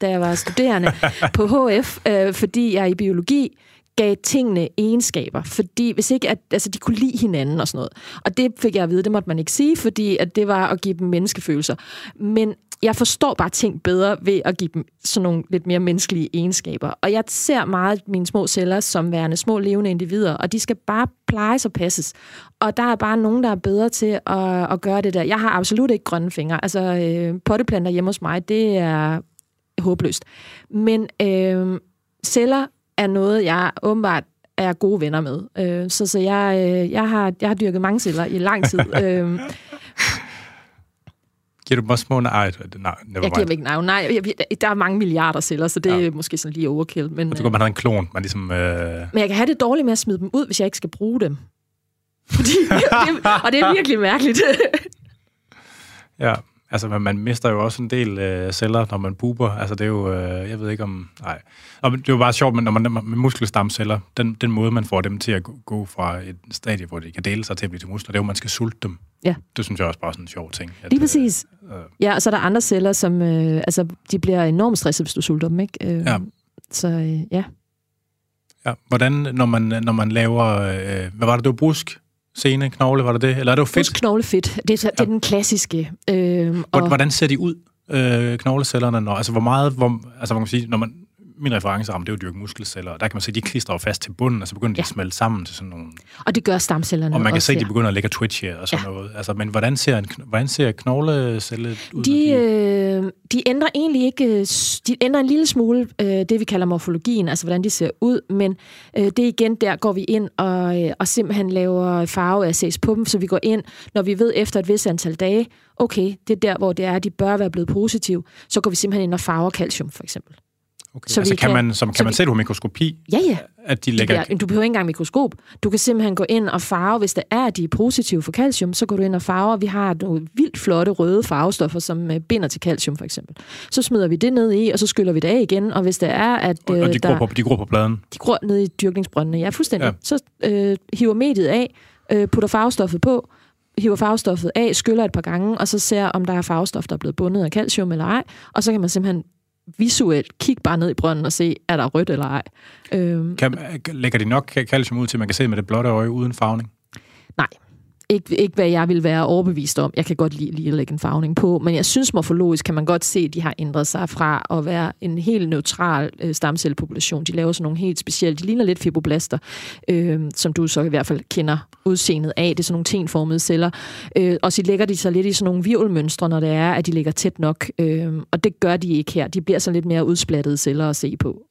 da jeg var studerende på HF, fordi jeg i biologi gav tingene egenskaber, fordi hvis ikke, de kunne lide hinanden og sådan noget. Og det fik jeg at vide, det måtte man ikke sige, fordi at det var at give dem menneskefølelser. Men jeg forstår bare ting bedre ved at give dem sådan nogle lidt mere menneskelige egenskaber. Og jeg ser meget mine små celler som værende små levende individer, og de skal bare plejes og passes. Og der er bare nogen, der er bedre til at gøre det der. Jeg har absolut ikke grønne fingre. Altså, potteplanter hjemme hos mig, det er håbløst. Men celler er noget, jeg åbenbart er gode venner med. Så jeg har dyrket mange celler i lang tid. Giver du dem også små? Nej, jeg giver ikke navn. Nej, der er mange milliarder celler, så det er måske sådan lige overkill. Men du kan man have en klon. Man ligesom, Men jeg kan have det dårligt med at smide dem ud, hvis jeg ikke skal bruge dem. Fordi, og det er virkelig mærkeligt. Ja, altså man mister jo også en del celler, når man puber. Altså det er jo, jeg ved ikke om... Nej. Og det er jo bare sjovt, men når man med muskelstamceller, den måde, man får dem til at gå fra et stadie, hvor de kan dele sig til at blive til muskler, det er jo, man skal sulte dem. Ja. Det synes jeg også bare er sådan en sjov ting. Lige præcis. Ja, og så er der andre celler, som de bliver enormt stresset, hvis du sulter dem, ikke? Ja. Hvordan, når man laver... hvad var det, du brusk? Sene, knogle, var det det? Eller er det jo fedt? Brusk, knogle, fedt. Det er den klassiske. Hvordan ser de ud, knoglecellerne? Altså, min referenceramme, det er jo dyrke muskelceller, og der kan man se, at de klistrer fast til bunden, og så begynder de at smelte sammen til sådan nogle... Og det gør stamcellerne også. Og man kan se, at de begynder at ligge og twitche og sådan noget. Altså, men hvordan ser knogleceller ud? De ændrer egentlig ikke... De ændrer en lille smule det, vi kalder morfologien, altså hvordan de ser ud, men det igen, der går vi ind og simpelthen laver farve af ses på dem, så vi går ind, når vi ved efter et vis antal dage, okay, det er der, hvor det er, de bør være blevet positive, så går vi simpelthen ind og farver calcium, for eksempel. Okay. Så altså kan man se det på mikroskopi? Ja. At de lægger... Du behøver ikke engang mikroskop. Du kan simpelthen gå ind og farve, hvis det er, at de er positive for calcium, så går du ind og farver. Vi har nogle vildt flotte røde farvestoffer, som binder til calcium, for eksempel. Så smider vi det ned i, og så skyller vi det af igen, og hvis det er, at... Og de gror på pladen? De gror ned i dyrkningsbrøndene, ja, fuldstændig. Ja. Så hiver mediet af, putter farvestoffet på, hiver farvestoffet af, skyller et par gange, og så ser, om der er farvestof, der er blevet bundet af calcium eller ej, og så kan man simpelthen visuelt kig bare ned i brønden og se, er der rødt eller ej. Lægger de nok calcium ud til, man kan se med det blotte øje uden farvning? Nej. Ikke hvad jeg vil være overbevist om. Jeg kan godt lide at lægge en farvning på, men jeg synes morfologisk kan man godt se, at de har ændret sig fra at være en helt neutral stamcellepopulation. De laver sådan nogle helt specielle, de ligner lidt fibroblaster, som du så i hvert fald kender udseendet af. Det er sådan nogle tenformede celler. Og så lægger de sig lidt i sådan nogle virvelmønstre, når det er, at de ligger tæt nok. Og det gør de ikke her. De bliver så lidt mere udsplattede celler at se på.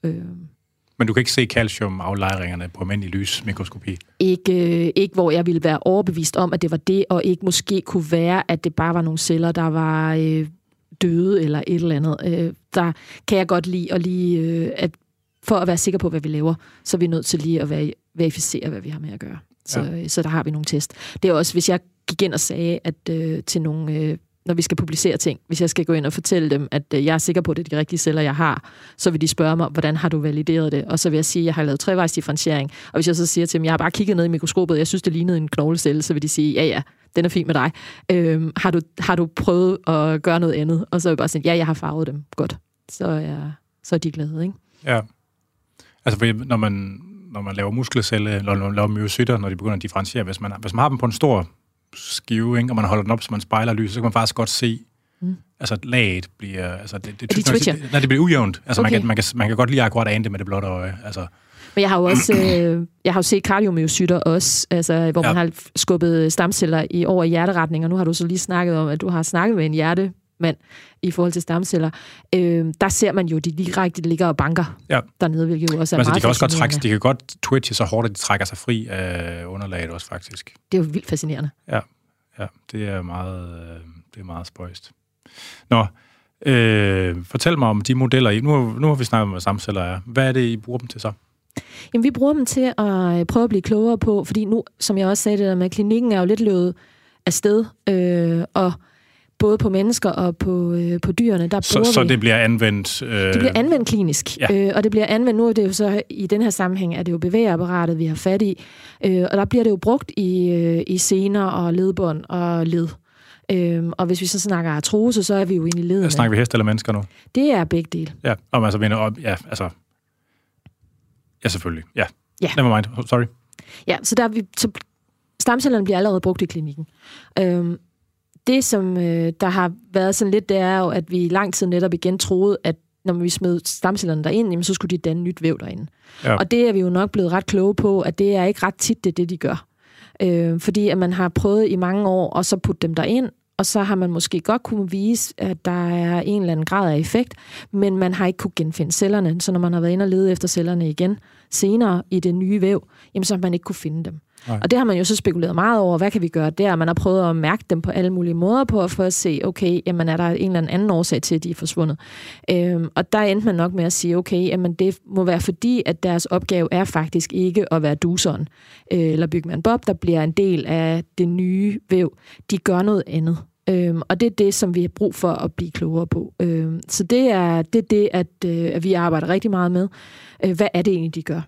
Men du kan ikke se calciumaflejringerne på almindelig lysmikroskopi? Ikke hvor jeg ville være overbevist om, at det var det, og ikke måske kunne være, at det bare var nogle celler, der var døde eller et eller andet. Der kan jeg godt lide, at for at være sikker på, hvad vi laver, så er vi nødt til lige at verificere, hvad vi har med at gøre. Så der har vi nogle test. Det er også, hvis jeg gik ind og sagde, at til nogle... når vi skal publicere ting, hvis jeg skal gå ind og fortælle dem, at jeg er sikker på, at det er de rigtige celler, jeg har, så vil de spørge mig, hvordan har du valideret det? Og så vil jeg sige, at jeg har lavet trevejsdifferentiering. Og hvis jeg så siger til dem, at jeg har bare kigget ned i mikroskopet, jeg synes, det lignede en knoglecelle, så vil de sige, ja, den er fin med dig. Har du prøvet at gøre noget andet? Og så vil jeg bare sige, ja, jeg har farvet dem. Godt. Så er de glade, ikke? Ja. Altså, når man laver muskelceller, eller når man laver myocytter, når de begynder at differentiere, hvis man har dem på en stor skive, ikke? Og man holder den op, så man spejler lyset, så kan man faktisk godt se, altså laget bliver... Altså, det bliver ujævnt. Altså, okay. man kan godt lige akkurat ane det med det blotte øje. Altså. Men jeg har jo også set kardiomyocytter også, altså, hvor man har skubbet stamceller over i hjerteretning, og nu har du så lige snakket om, at du har snakket med en hjertemand i forhold til stamceller. Der ser man jo, de direkte ligger og banker dernede, hvilket jo også er meget... De kan godt twitche så hårdt, at de trækker sig fri af underlaget også, faktisk. Det er jo vildt fascinerende. Ja, det er meget spøjst. Nå, fortæl mig om de modeller. Nu har vi snakket om, hvad stamceller er. Hvad er det, I bruger dem til så? Jamen, vi bruger dem til at prøve at blive klogere på, fordi nu, som jeg også sagde det der med, klinikken er jo lidt løbet afsted, og både på mennesker og på dyrene. Der så det bliver anvendt... Det bliver anvendt klinisk, ja. Og det bliver anvendt nu, det er jo så, i den her sammenhæng er det jo bevægeapparatet, vi har fat i, og der bliver det jo brugt i sener og ledbånd og led. Og hvis vi så snakker artrose, så er vi jo inde i ledene. Snakker vi hest eller mennesker nu? Det er begge dele. Ja, om altså vender op, ja, altså... Ja, selvfølgelig, ja. Ja. Nevermind, sorry. Ja, så der er vi... Så stamcellerne bliver allerede brugt i klinikken. Det, som der har været sådan lidt, det er jo, at vi i lang tid netop igen troede, at når vi smed stamcellerne derind, jamen, så skulle de danne nyt væv derinde. Ja. Og det er vi jo nok blevet ret kloge på, at det er ikke ret tit, det er det, de gør. Fordi at man har prøvet i mange år, og så putte dem derind, og så har man måske godt kunne vise, at der er en eller anden grad af effekt, men man har ikke kunne genfinde cellerne. Så når man har været inde og lede efter cellerne igen, senere i det nye væv, jamen, så har man ikke kunne finde dem. Nej. Og det har man jo så spekuleret meget over, hvad kan vi gøre der? Man har prøvet at mærke dem på alle mulige måder på, for at se, okay, jamen, er der en eller anden årsag til, at de er forsvundet? Og der endte man nok med at sige, okay, jamen, det må være fordi, at deres opgave er faktisk ikke at være duseren eller bygmand Bob, der bliver en del af det nye væv. De gør noget andet. Og det er det, som vi har brug for at blive klogere på. Så det er det, at vi arbejder rigtig meget med. Hvad er det egentlig, de gør?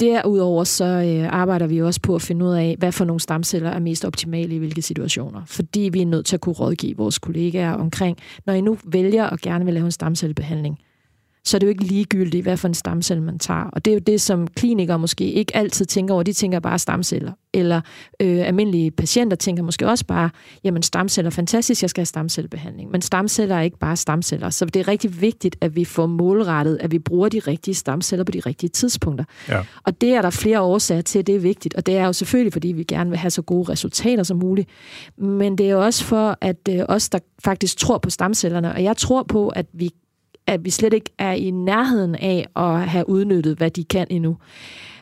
Derudover så arbejder vi også på at finde ud af, hvad for nogle stamceller er mest optimale i hvilke situationer. Fordi vi er nødt til at kunne rådgive vores kollegaer omkring, når I nu vælger og gerne vil lave en stamcellebehandling, så er det jo ikke ligegyldigt, hvad for en stamcelle man tager. Og det er jo det, som klinikere måske ikke altid tænker over. De tænker bare stamceller. Eller almindelige patienter tænker måske også bare, jamen stamceller er fantastisk, jeg skal have stamcellebehandling. Men stamceller er ikke bare stamceller. Så det er rigtig vigtigt, at vi får målrettet, at vi bruger de rigtige stamceller på de rigtige tidspunkter. Ja. Og det er der flere årsager til, at det er vigtigt. Og det er jo selvfølgelig, fordi vi gerne vil have så gode resultater som muligt. Men det er jo også for, at os, der faktisk tror på stamcellerne, og jeg tror på, at vi slet ikke er i nærheden af at have udnyttet, hvad de kan endnu.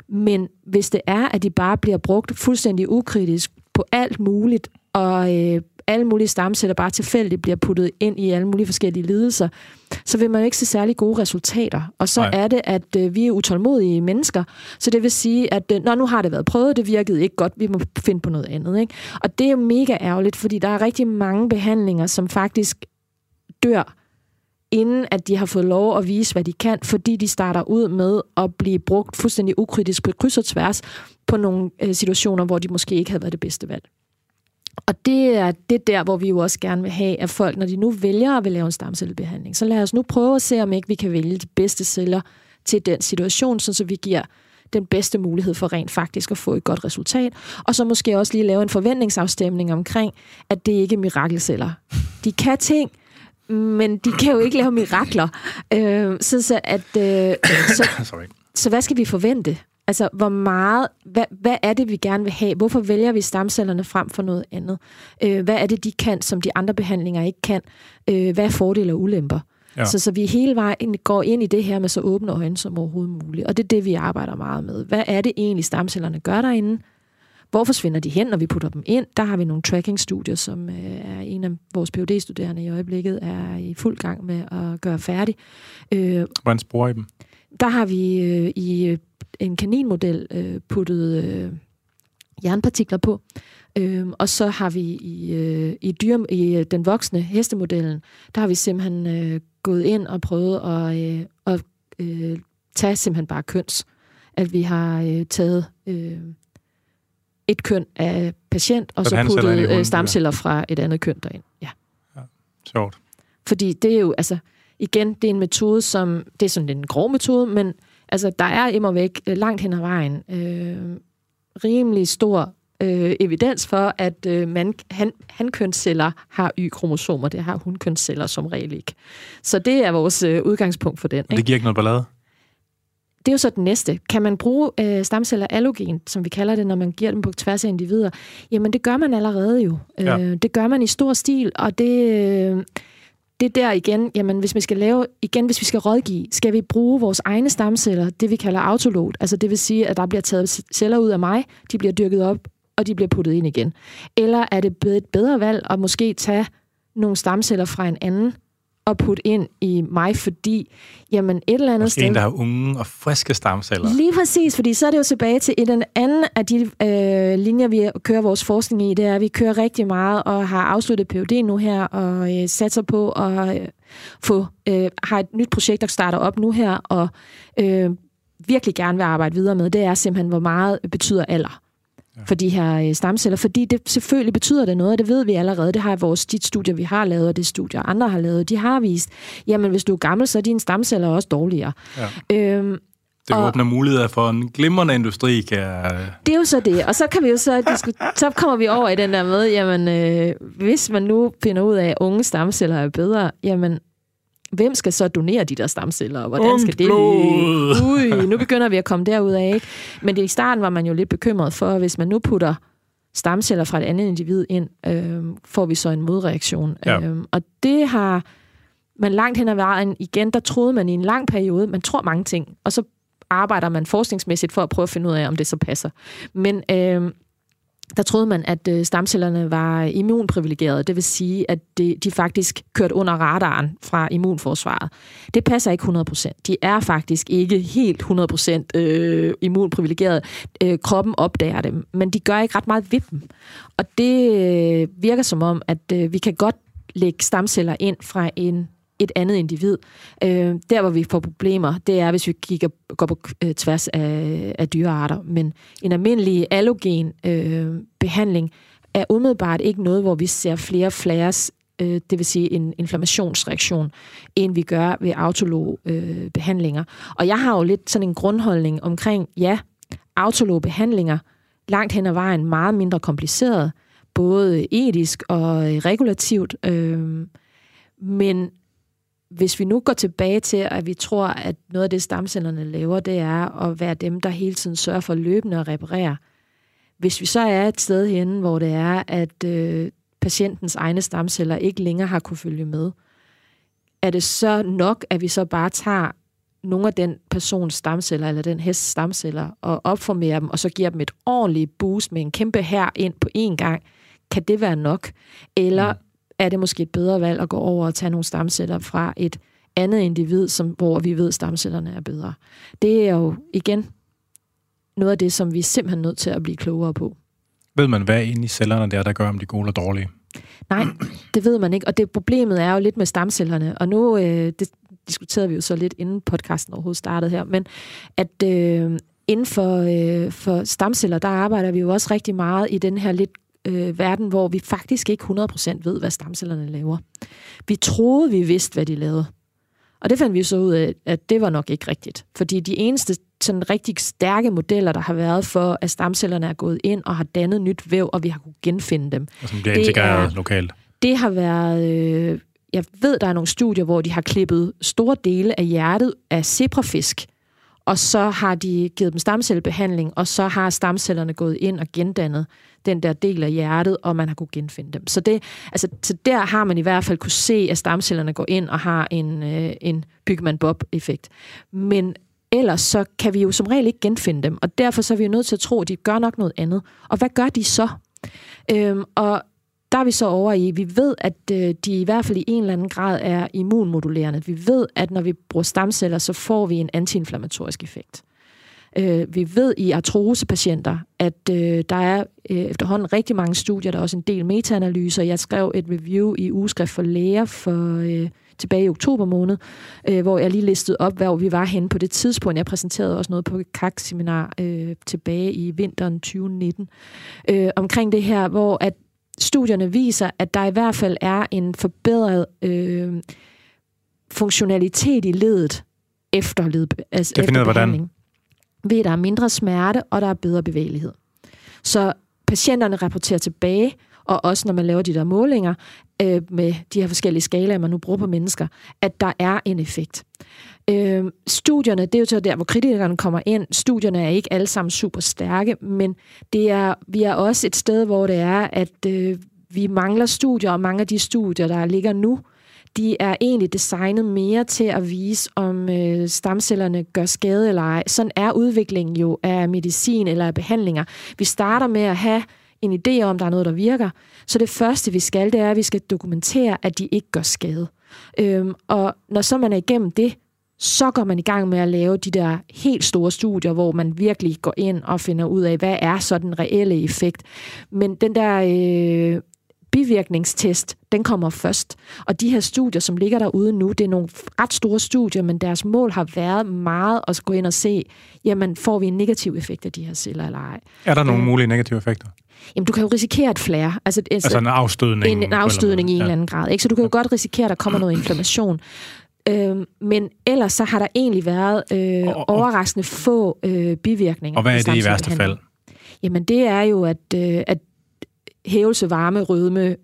Men hvis det er, at de bare bliver brugt fuldstændig ukritisk på alt muligt, og alle mulige stamceller bare tilfældigt bliver puttet ind i alle mulige forskellige lidelser, så vil man jo ikke se særlig gode resultater. Og så Nej. Er det, at vi er utålmodige mennesker, så det vil sige, at nu har det været prøvet, det virkede ikke godt, vi må finde på noget andet. Ikke? Og det er jo mega ærgerligt, fordi der er rigtig mange behandlinger, som faktisk dør, inden at de har fået lov at vise, hvad de kan, fordi de starter ud med at blive brugt fuldstændig ukritisk på kryds og tværs på nogle situationer, hvor de måske ikke havde været det bedste valg. Og det er der, hvor vi jo også gerne vil have, at folk, når de nu vælger at vil lave en stamcellebehandling, så lad os nu prøve at se, om ikke vi kan vælge de bedste celler til den situation, så vi giver den bedste mulighed for rent faktisk at få et godt resultat, og så måske også lige lave en forventningsafstemning omkring, at det ikke er mirakelceller. De kan ting, men de kan jo ikke lave mirakler. Så hvad skal vi forvente? Altså, hvor meget... Hvad er det, vi gerne vil have? Hvorfor vælger vi stamcellerne frem for noget andet? Hvad er det, de kan, som de andre behandlinger ikke kan? Hvad er fordele og ulemper? Ja. Så vi hele vejen går ind i det her med så åbne øjne som overhovedet muligt. Og det er det, vi arbejder meget med. Hvad er det egentlig, stamcellerne gør derinde? Hvor forsvinder de hen, når vi putter dem ind? Der har vi nogle tracking-studier, som er en af vores PhD-studerende i øjeblikket, er i fuld gang med at gøre færdig. Hvordan sporer I dem? Der har vi i en kaninmodel puttet jernpartikler på, og så har vi i den voksne hestemodellen, der har vi simpelthen gået ind og prøvet at tage simpelthen bare køns. At vi har taget... et køn af patient, og så puttede stamceller fra et andet køn derind. Ja. Sjovt. Fordi det er jo, altså, igen, det er en metode, som, det er sådan en grov metode, men altså, der er immervæk langt hen ad vejen rimelig stor evidens for, at hankønsceller har Y-kromosomer, det har hunkønsceller som regel ikke. Så det er vores udgangspunkt for den. Ikke? Det giver ikke noget ballade? Det er jo så det næste. Kan man bruge stamceller allogent, som vi kalder det, når man giver dem på tværs af individer? Jamen, det gør man allerede jo. Ja. Det gør man i stor stil, og det er der igen, jamen, hvis vi skal rådgive, skal vi bruge vores egne stamceller, det vi kalder autolot. Altså, det vil sige, at der bliver taget celler ud af mig, de bliver dyrket op, og de bliver puttet ind igen. Eller er det et bedre valg at måske tage nogle stamceller fra en anden, at putte ind i mig, fordi jamen et eller andet sted... en, der er unge og friske stamceller. Lige præcis, fordi så er det jo tilbage til den anden af de linjer, vi kører vores forskning i. Det er, at vi kører rigtig meget og har afsluttet PhD nu her, og satser på at har et nyt projekt, der starter op nu her, og virkelig gerne vil arbejde videre med. Det er simpelthen, hvor meget betyder alder for de her stamceller, fordi det selvfølgelig betyder det noget, og det ved vi allerede. Det har vores dit studier, vi har lavet, og det studier, andre har lavet, de har vist, jamen hvis du er gammel, så er dine stamceller også dårligere. Ja. Det åbner muligheder for en glimrende industri, kan... Det er jo så det, og så kan vi jo så kommer vi over i den der med, jamen hvis man nu finder ud af, at unge stamceller er bedre, jamen hvem skal så donere de der stamceller, og hvordan skal det blive? Ui, nu begynder vi at komme derudaf, ikke? Men det, i starten var man jo lidt bekymret for, at hvis man nu putter stamceller fra et andet individ ind, får vi så en modreaktion. Ja. Og det har man langt hen ad vejen igen, der troede man i en lang periode, man tror mange ting, og så arbejder man forskningsmæssigt for at prøve at finde ud af, om det så passer. Men der troede man, at stamcellerne var immunprivilegerede. Det vil sige, at de faktisk kørte under radaren fra immunforsvaret. Det passer ikke 100%. De er faktisk ikke helt 100% immunprivilegerede. Kroppen opdager dem, men de gør ikke ret meget ved dem. Og det virker som om, at vi kan godt lægge stamceller ind fra et andet individ. Der, hvor vi får problemer, det er, hvis vi går på tværs af dyrearter. Men en almindelig allogen behandling er umiddelbart ikke noget, hvor vi ser flere flares, det vil sige en inflammationsreaktion, end vi gør ved autolog behandlinger. Og jeg har jo lidt sådan en grundholdning omkring, ja, autolog behandlinger langt hen ad vejen meget mindre kompliceret, både etisk og regulativt, men hvis vi nu går tilbage til, at vi tror, at noget af det, stamcellerne laver, det er at være dem, der hele tiden sørger for løbende at reparere. Hvis vi så er et sted henne, hvor det er, at patientens egne stamceller ikke længere har kunne følge med, er det så nok, at vi så bare tager nogle af den persons stamceller, eller den hests stamceller, og opformerer dem, og så giver dem et ordentligt boost med en kæmpe hær ind på én gang? Kan det være nok? Eller er det måske et bedre valg at gå over og tage nogle stamceller fra et andet individ, hvor vi ved, at stamcellerne er bedre? Det er jo igen noget af det, som vi er simpelthen nødt til at blive klogere på. Ved man, hvad inde i cellerne det er, der gør, om de er gode eller dårlige? Nej, det ved man ikke, og det problemet er jo lidt med stamcellerne, og nu, det diskuterede vi jo så lidt, inden podcasten overhovedet startede her, men at inden for stamceller, der arbejder vi jo også rigtig meget i den her lidt verden, hvor vi faktisk ikke 100% ved, hvad stamcellerne laver. Vi troede, vi vidste, hvad de lavede. Og det fandt vi så ud af, at det var nok ikke rigtigt. Fordi de eneste sådan rigtig stærke modeller, der har været for, at stamcellerne er gået ind og har dannet nyt væv, og vi har kunnet genfinde dem. Og som bliver integreret lokalt. Det har været... jeg ved, der er nogle studier, hvor de har klippet store dele af hjertet af zebrafisk, og så har de givet dem stamcellebehandling, og så har stamcellerne gået ind og gendannet den der del af hjertet, og man har kunnet genfinde dem. Så det, altså, til der har man i hvert fald kunne se, at stamcellerne går ind og har en Bygman Bob-effekt. Men ellers så kan vi jo som regel ikke genfinde dem, og derfor så er vi jo nødt til at tro, at de gør nok noget andet. Og hvad gør de så? Og der er vi så over i, vi ved, at de i hvert fald i en eller anden grad er immunmodulerende. Vi ved, at når vi bruger stamceller, så får vi en antiinflammatorisk effekt. Vi ved i artrosepatienter, at der er efterhånden rigtig mange studier, der er også en del metaanalyser. Jeg skrev et review i Ugeskrift for Læger tilbage i oktober måned, hvor jeg lige listede op, hvor vi var henne på det tidspunkt. Jeg præsenterede også noget på et CAG-seminar tilbage i vinteren 2019 omkring det her, hvor at studierne viser, at der i hvert fald er en forbedret funktionalitet i ledet efter behandling. Ved at der er mindre smerte, og der er bedre bevægelighed. Så patienterne rapporterer tilbage, og også når man laver de der målinger med de her forskellige skalaer, man nu bruger på mennesker, at der er en effekt. Studierne, det er jo til der, hvor kritikerne kommer ind. Studierne er ikke alle sammen super stærke, men vi er også et sted, hvor det er, at vi mangler studier, og mange af de studier, der ligger nu, de er egentlig designet mere til at vise, om stamcellerne gør skade eller ej. Sådan er udviklingen jo af medicin eller af behandlinger. Vi starter med at have en idé om, der er noget, der virker. Så det første, vi skal, det er, at vi skal dokumentere, at de ikke gør skade. Og når så man er igennem det, så går man i gang med at lave de der helt store studier, hvor man virkelig går ind og finder ud af, hvad er så den reelle effekt. Men den der bivirkningstest, den kommer først. Og de her studier, som ligger derude nu, det er nogle ret store studier, men deres mål har været meget at gå ind og se, jamen får vi en negativ effekt af de her celler eller ej. Er der nogle mulige negative effekter? Jamen, du kan jo risikere et flære. Altså en afstødning. En afstødning i en eller anden grad. Ikke? Så du kan jo godt risikere, at der kommer noget inflammation. Men ellers så har der egentlig været overraskende få bivirkninger. Og hvad er det i værste fald? Jamen, det er jo, at hævelse, varme, rødme.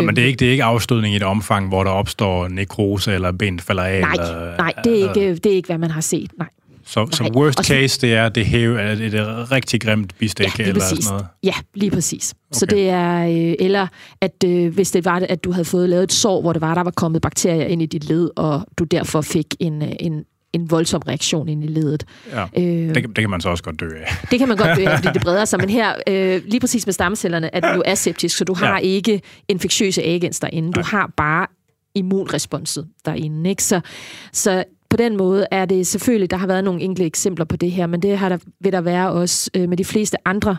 Men det er ikke afstødning i et omfang, hvor der opstår nekrose eller ben falder af? Nej, det er ikke, hvad man har set, nej. Så worst case, det er et rigtig grimt bistik eller sådan noget? Ja, lige præcis. Okay. Så det er, eller at hvis det var, at du havde fået lavet et sår, hvor der var kommet bakterier ind i dit led, og du derfor fik en voldsom reaktion ind i ledet. Ja, det kan man så også godt dø af. Det kan man godt dø af, fordi det breder sig. Men her, lige præcis med stamcellerne, at du er aseptisk, så du har ikke infektiøse agens derinde. Du har bare immunresponset derinde. Ikke? Så på den måde er det selvfølgelig, der har været nogle enkelte eksempler på det her, men det har vil der være også med de fleste andre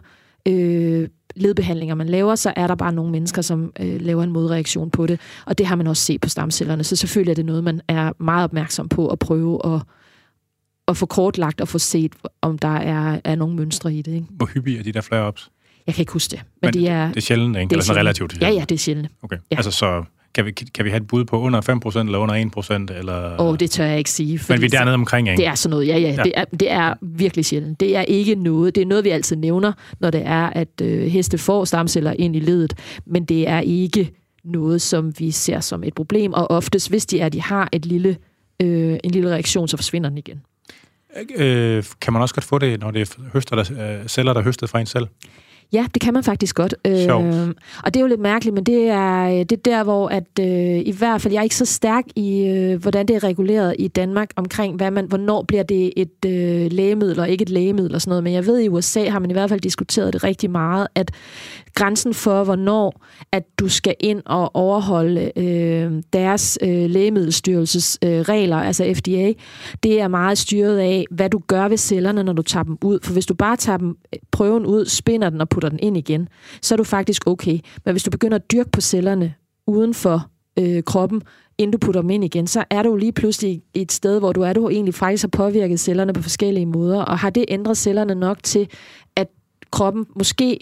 ledbehandlinger, man laver, så er der bare nogle mennesker, som laver en modreaktion på det, og det har man også set på stamcellerne. Så selvfølgelig er det noget, man er meget opmærksom på at prøve at få kortlagt og få set, om der er nogle mønstre i det. Ikke? Hvor hyppige er de der flare-ups? Jeg kan ikke huske det. Men de er, det er sjældent, ikke? Det er sjældent. Eller relativt sjældent? Ja, det er sjældent. Okay, ja. Altså så... Kan vi have et bud på under 5% eller under 1%? Eller... Det tør jeg ikke sige. Men vi er dernede omkring, ikke? Det er sådan noget, ja. Det er virkelig sjældent. Det er ikke noget. Det er noget, vi altid nævner, når det er, at heste får stamceller ind i ledet. Men det er ikke noget, som vi ser som et problem. Og oftest, hvis de har en lille reaktion, så forsvinder den igen. Kan man også godt få det, når det er celler, der er høstet fra en selv? Ja, det kan man faktisk godt. Og det er jo lidt mærkeligt, men det er der, hvor at, i hvert fald jeg er ikke så stærk i, hvordan det er reguleret i Danmark omkring, hvornår bliver det et lægemiddel og ikke et lægemiddel og sådan noget. Men jeg ved, i USA har man i hvert fald diskuteret det rigtig meget, at grænsen for, hvornår at du skal ind og overholde deres lægemiddelstyrelses regler, altså FDA, det er meget styret af, hvad du gør ved cellerne, når du tager dem ud. For hvis du bare tager prøven ud, spinder den og putter den ind igen, så er du faktisk okay. Men hvis du begynder at dyrke på cellerne uden for kroppen, inden du putter dem ind igen, så er du lige pludselig et sted, hvor du egentlig faktisk har påvirket cellerne på forskellige måder, og har det ændret cellerne nok til, at kroppen måske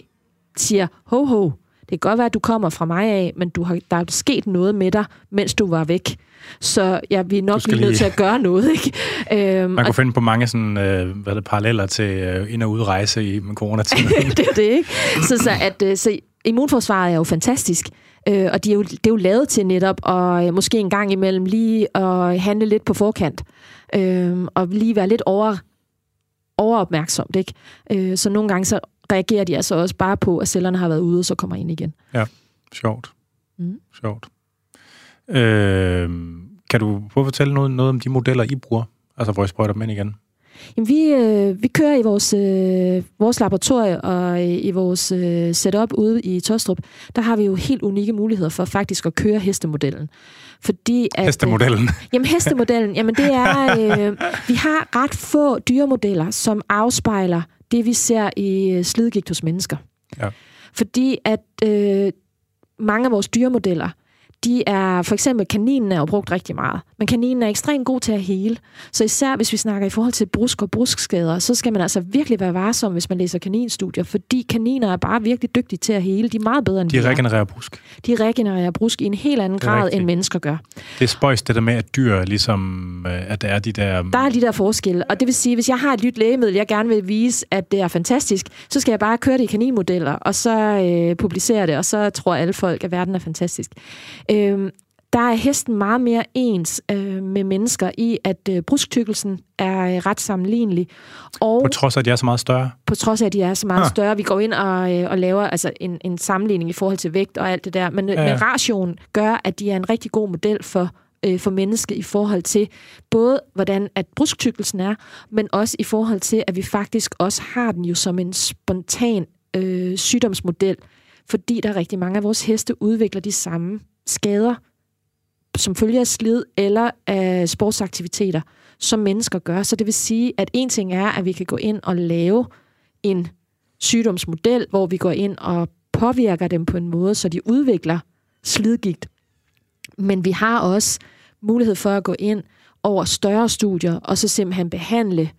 siger, ho, det kan godt være, at du kommer fra mig af, men der er sket noget med dig, mens du var væk. Så vi er nok lige nødt til at gøre noget, ikke? Man kunne finde på mange sådan, paralleller til ind- og udrejse i coronatiden. Det er det, ikke? Så immunforsvaret er jo fantastisk, og det er jo lavet til netop, og måske en gang imellem lige at handle lidt på forkant, og lige være lidt overopmærksomt, ikke? Så nogle gange så reagerer de altså også bare på, at cellerne har været ude, og så kommer ind igen. Ja, sjovt. Mm. Sjovt. Kan du prøve at fortælle noget om de modeller, I bruger? Altså, hvor I sprøjter dem ind igen? Jamen, vi kører i vores laboratorie og i vores setup ude i Tystrup. Der har vi jo helt unikke muligheder for faktisk at køre hestemodellen. Hestemodellen? Jamen, hestemodellen. Jamen, det er... vi har ret få dyremodeller, som afspejler det, vi ser i slidgigt hos mennesker. Ja. Fordi at mange af vores dyremodeller, de er, for eksempel kaninen er jo brugt rigtig meget, men kaninen er ekstremt god til at hele. Så især hvis vi snakker i forhold til brusk og bruskskader, så skal man altså virkelig være varsom, hvis man læser kaninstudier, fordi kaniner er bare virkelig dygtige til at hele. De er meget bedre end de regenererer brusk. De regenererer brusk i en helt anden grad, end mennesker gør. Det er spøjst det der med, at dyr ligesom, at der er de der... Der er de der forskelle, og det vil sige, hvis jeg har et nyt lægemiddel, jeg gerne vil vise, at det er fantastisk, så skal jeg bare køre det i kaninmodeller, og så publicere det, og så tror alle folk, at verden er fantastisk. Der er hesten meget mere ens med mennesker i, at brusktykkelsen er ret sammenlignelig. Og på trods af, at de er så meget større? På trods af, at de er så meget større. Vi går ind og laver altså en sammenligning i forhold til vægt og alt det der. Men ratioen gør, at de er en rigtig god model for menneske i forhold til både, hvordan at brusktykkelsen er, men også i forhold til, at vi faktisk også har den jo som en spontan sygdomsmodel, fordi der er rigtig mange af vores heste udvikler de samme skader, som følger af slid eller af sportsaktiviteter, som mennesker gør. Så det vil sige, at en ting er, at vi kan gå ind og lave en sygdomsmodel, hvor vi går ind og påvirker dem på en måde, så de udvikler slidgigt. Men vi har også mulighed for at gå ind over større studier, og så simpelthen behandle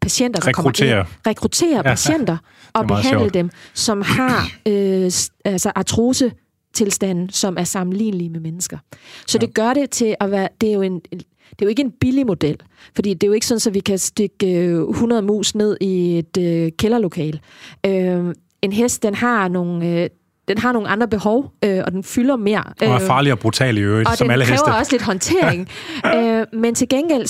patienter, der kommer ind. Rekruttere patienter og behandle dem, som har artrosetilstanden, som er sammenlignelige med mennesker. Så det gør det til at være... Det er jo ikke en billig model, fordi det er jo ikke sådan, at vi kan stikke 100 mus ned i et kælderlokale. En hest, den har nogle andre behov, og den fylder mere. Den er farlig og brutal i øvrigt, som alle heste. Og den kræver også lidt håndtering. Men til gengæld,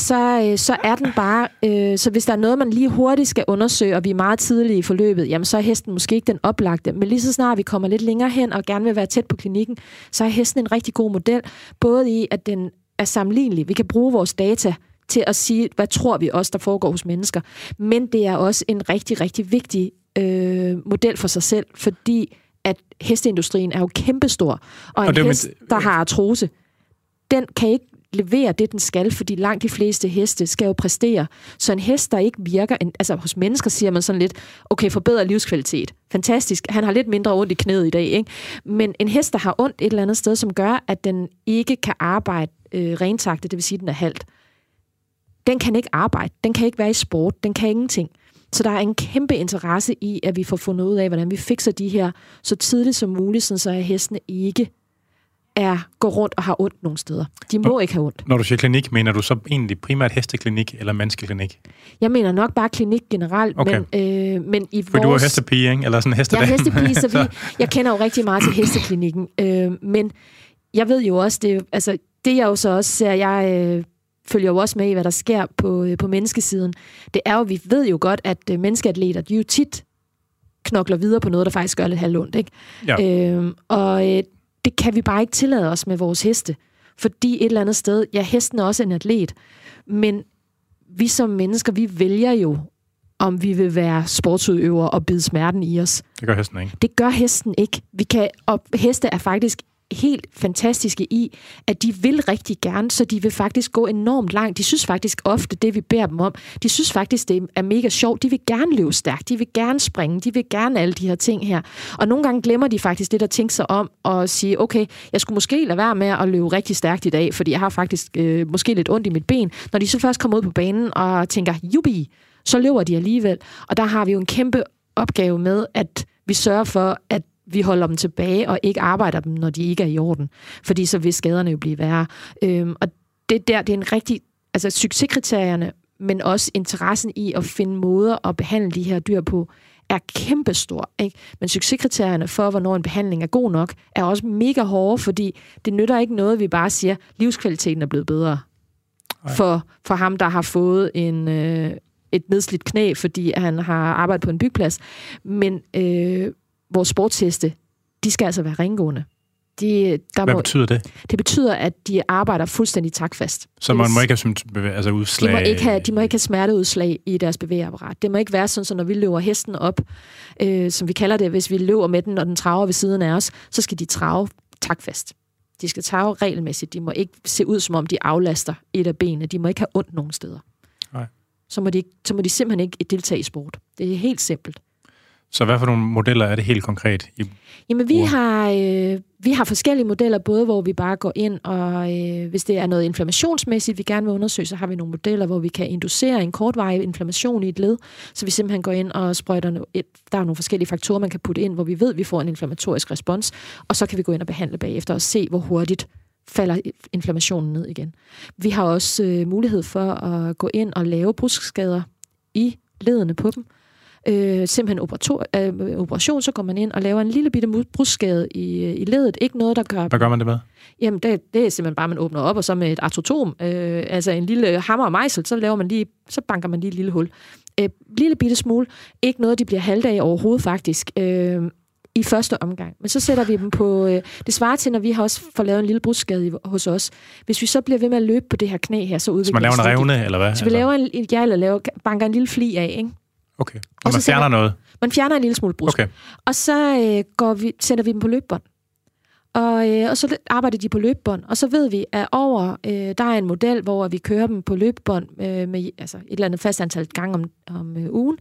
så er den bare... Så hvis der er noget, man lige hurtigt skal undersøge, og vi er meget tidlige i forløbet, jamen så er hesten måske ikke den oplagte. Men lige så snart vi kommer lidt længere hen, og gerne vil være tæt på klinikken, så er hesten en rigtig god model, både i, at den er sammenlignelig. Vi kan bruge vores data til at sige, hvad tror vi også, der foregår hos mennesker. Men det er også en rigtig, rigtig vigtig model for sig selv, fordi at hesteindustrien er jo kæmpestor, og en hest, der har artrose, den kan ikke levere det, den skal, fordi langt de fleste heste skal jo præstere. Så en hest, der ikke virker... Altså, hos mennesker siger man sådan lidt, okay, forbedrer livskvalitet. Fantastisk. Han har lidt mindre ondt i knæet i dag, ikke? Men en hest, der har ondt et eller andet sted, som gør, at den ikke kan arbejde rentaktet, det vil sige, at den er halt. Den kan ikke arbejde. Den kan ikke være i sport. Den kan ingenting. Så der er en kæmpe interesse i, at vi får fundet ud af, hvordan vi fikser de her så tidligt som muligt, så at hestene ikke går rundt og har ondt nogle steder. De må ikke have ondt. Når du siger klinik, mener du så egentlig primært hesteklinik eller menneskeklinik? Jeg mener nok bare klinik generelt, okay. men i vores... For du er hestepige, ikke? Eller sådan en hestedame. Jeg er hestepige, så jeg kender jo rigtig meget til hesteklinikken. Men jeg ved jo også, det jeg jo så også ser, jeg følger jo også med i, hvad der sker på menneskesiden. Det er jo, vi ved jo godt, at menneskeatleter, de jo tit knokler videre på noget, der faktisk gør lidt halvondt, ikke? Ja. Det kan vi bare ikke tillade os med vores heste. Fordi et eller andet sted, hesten er også en atlet, men vi som mennesker, vi vælger jo, om vi vil være sportsudøvere og bide smerten i os. Det gør hesten ikke. Det gør hesten ikke. Og heste er faktisk helt fantastiske i, at de vil rigtig gerne, så de vil faktisk gå enormt langt. De synes faktisk ofte, det vi beder dem om, de synes faktisk, det er mega sjovt. De vil gerne løbe stærkt, de vil gerne springe, de vil gerne alle de her ting her. Og nogle gange glemmer de faktisk lidt at tænke sig om og sige, okay, jeg skulle måske lade være med at løbe rigtig stærkt i dag, fordi jeg har faktisk måske lidt ondt i mit ben. Når de så først kommer ud på banen og tænker, jubi, så løber de alligevel. Og der har vi jo en kæmpe opgave med, at vi sørger for, at vi holder dem tilbage og ikke arbejder dem, når de ikke er i orden. Fordi så vil skaderne jo blive værre. Og det er en rigtig... Altså succeskriterierne, men også interessen i at finde måder at behandle de her dyr på, er kæmpestor. Ikke? Men succeskriterierne for, hvornår en behandling er god nok, er også mega hårde, fordi det nytter ikke noget, vi bare siger, livskvaliteten er blevet bedre. For ham, der har fået et nedslidt knæ, fordi han har arbejdet på en byggeplads. Men... vores sportsheste, de skal altså være rengående. Hvad betyder det? Det betyder, at de arbejder fuldstændig taktfast. Så man må ikke have udslag? De må ikke have smerteudslag i deres bevægeapparat. Det må ikke være sådan, så når vi løber hesten op, som vi kalder det, hvis vi løber med den, og den traver ved siden af os, så skal de trave taktfast. De skal trave regelmæssigt. De må ikke se ud, som om de aflaster et af benene. De må ikke have ondt nogen steder. Nej. Så må de simpelthen ikke deltage i sport. Det er helt simpelt. Så hvad for nogle modeller er det helt konkret? Jamen, vi har forskellige modeller, både hvor vi bare går ind, og hvis det er noget inflammationsmæssigt, vi gerne vil undersøge, så har vi nogle modeller, hvor vi kan inducere en kortvarig inflammation i et led, så vi simpelthen går ind og sprøjter der er nogle forskellige faktorer, man kan putte ind, hvor vi ved, at vi får en inflammatorisk respons, og så kan vi gå ind og behandle bagefter og se, hvor hurtigt falder inflammationen ned igen. Vi har også mulighed for at gå ind og lave bruskskader i ledene på dem. Simpelthen operation, så går man ind og laver en lille bitte bruskskade i ledet. Ikke noget, der gør... Hvad gør man det med? Jamen, det er simpelthen bare, man åbner op, og så med et artrotom, altså en lille hammer og mejsel, så banker man lige et lille hul. Lille bitte smule. Ikke noget, de bliver halvt af overhovedet, faktisk, i første omgang. Men så sætter vi dem på... det svarer til, når vi har også får lavet en lille bruskskade hos os. Hvis vi så bliver ved med at løbe på det her knæ her, så udvikler vi... Så man laver en revne, eller hvad? Så vi laver banker en lille fli af, ikke? Okay, og man fjerner noget. Man fjerner en lille smule brusk. Okay. Og så sender vi dem på løbebånd. Og så arbejder de på løbebånd, og så ved vi, at der er en model, hvor vi kører dem på løbebånd med et eller andet fast antal gange om ugen.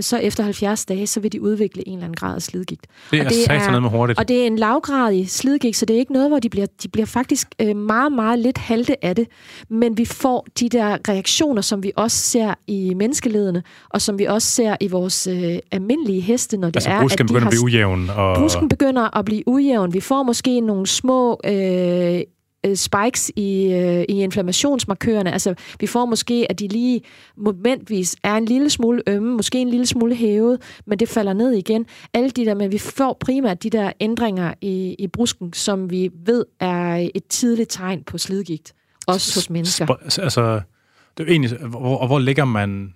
Så efter 70 dage, så vil de udvikle en eller anden grad af slidgigt. Og det er en lavgradig slidgigt, så det er ikke noget, hvor de bliver faktisk meget, meget lidt halte af det. Men vi får de der reaktioner, som vi også ser i menneskeledene, og som vi også ser i vores almindelige heste, når det er, at de begynder at blive ujævn. Brusken begynder at blive ujævn. Vi får måske nogle små spikes i inflammationsmarkørerne. Altså, vi får måske, at de lige momentvis er en lille smule ømme, måske en lille smule hævet, men det falder ned igen. Alle de der, men vi får primært de der ændringer i brusken, som vi ved er et tidligt tegn på slidgigt, også hos mennesker. Det er jo egentlig, hvor lægger man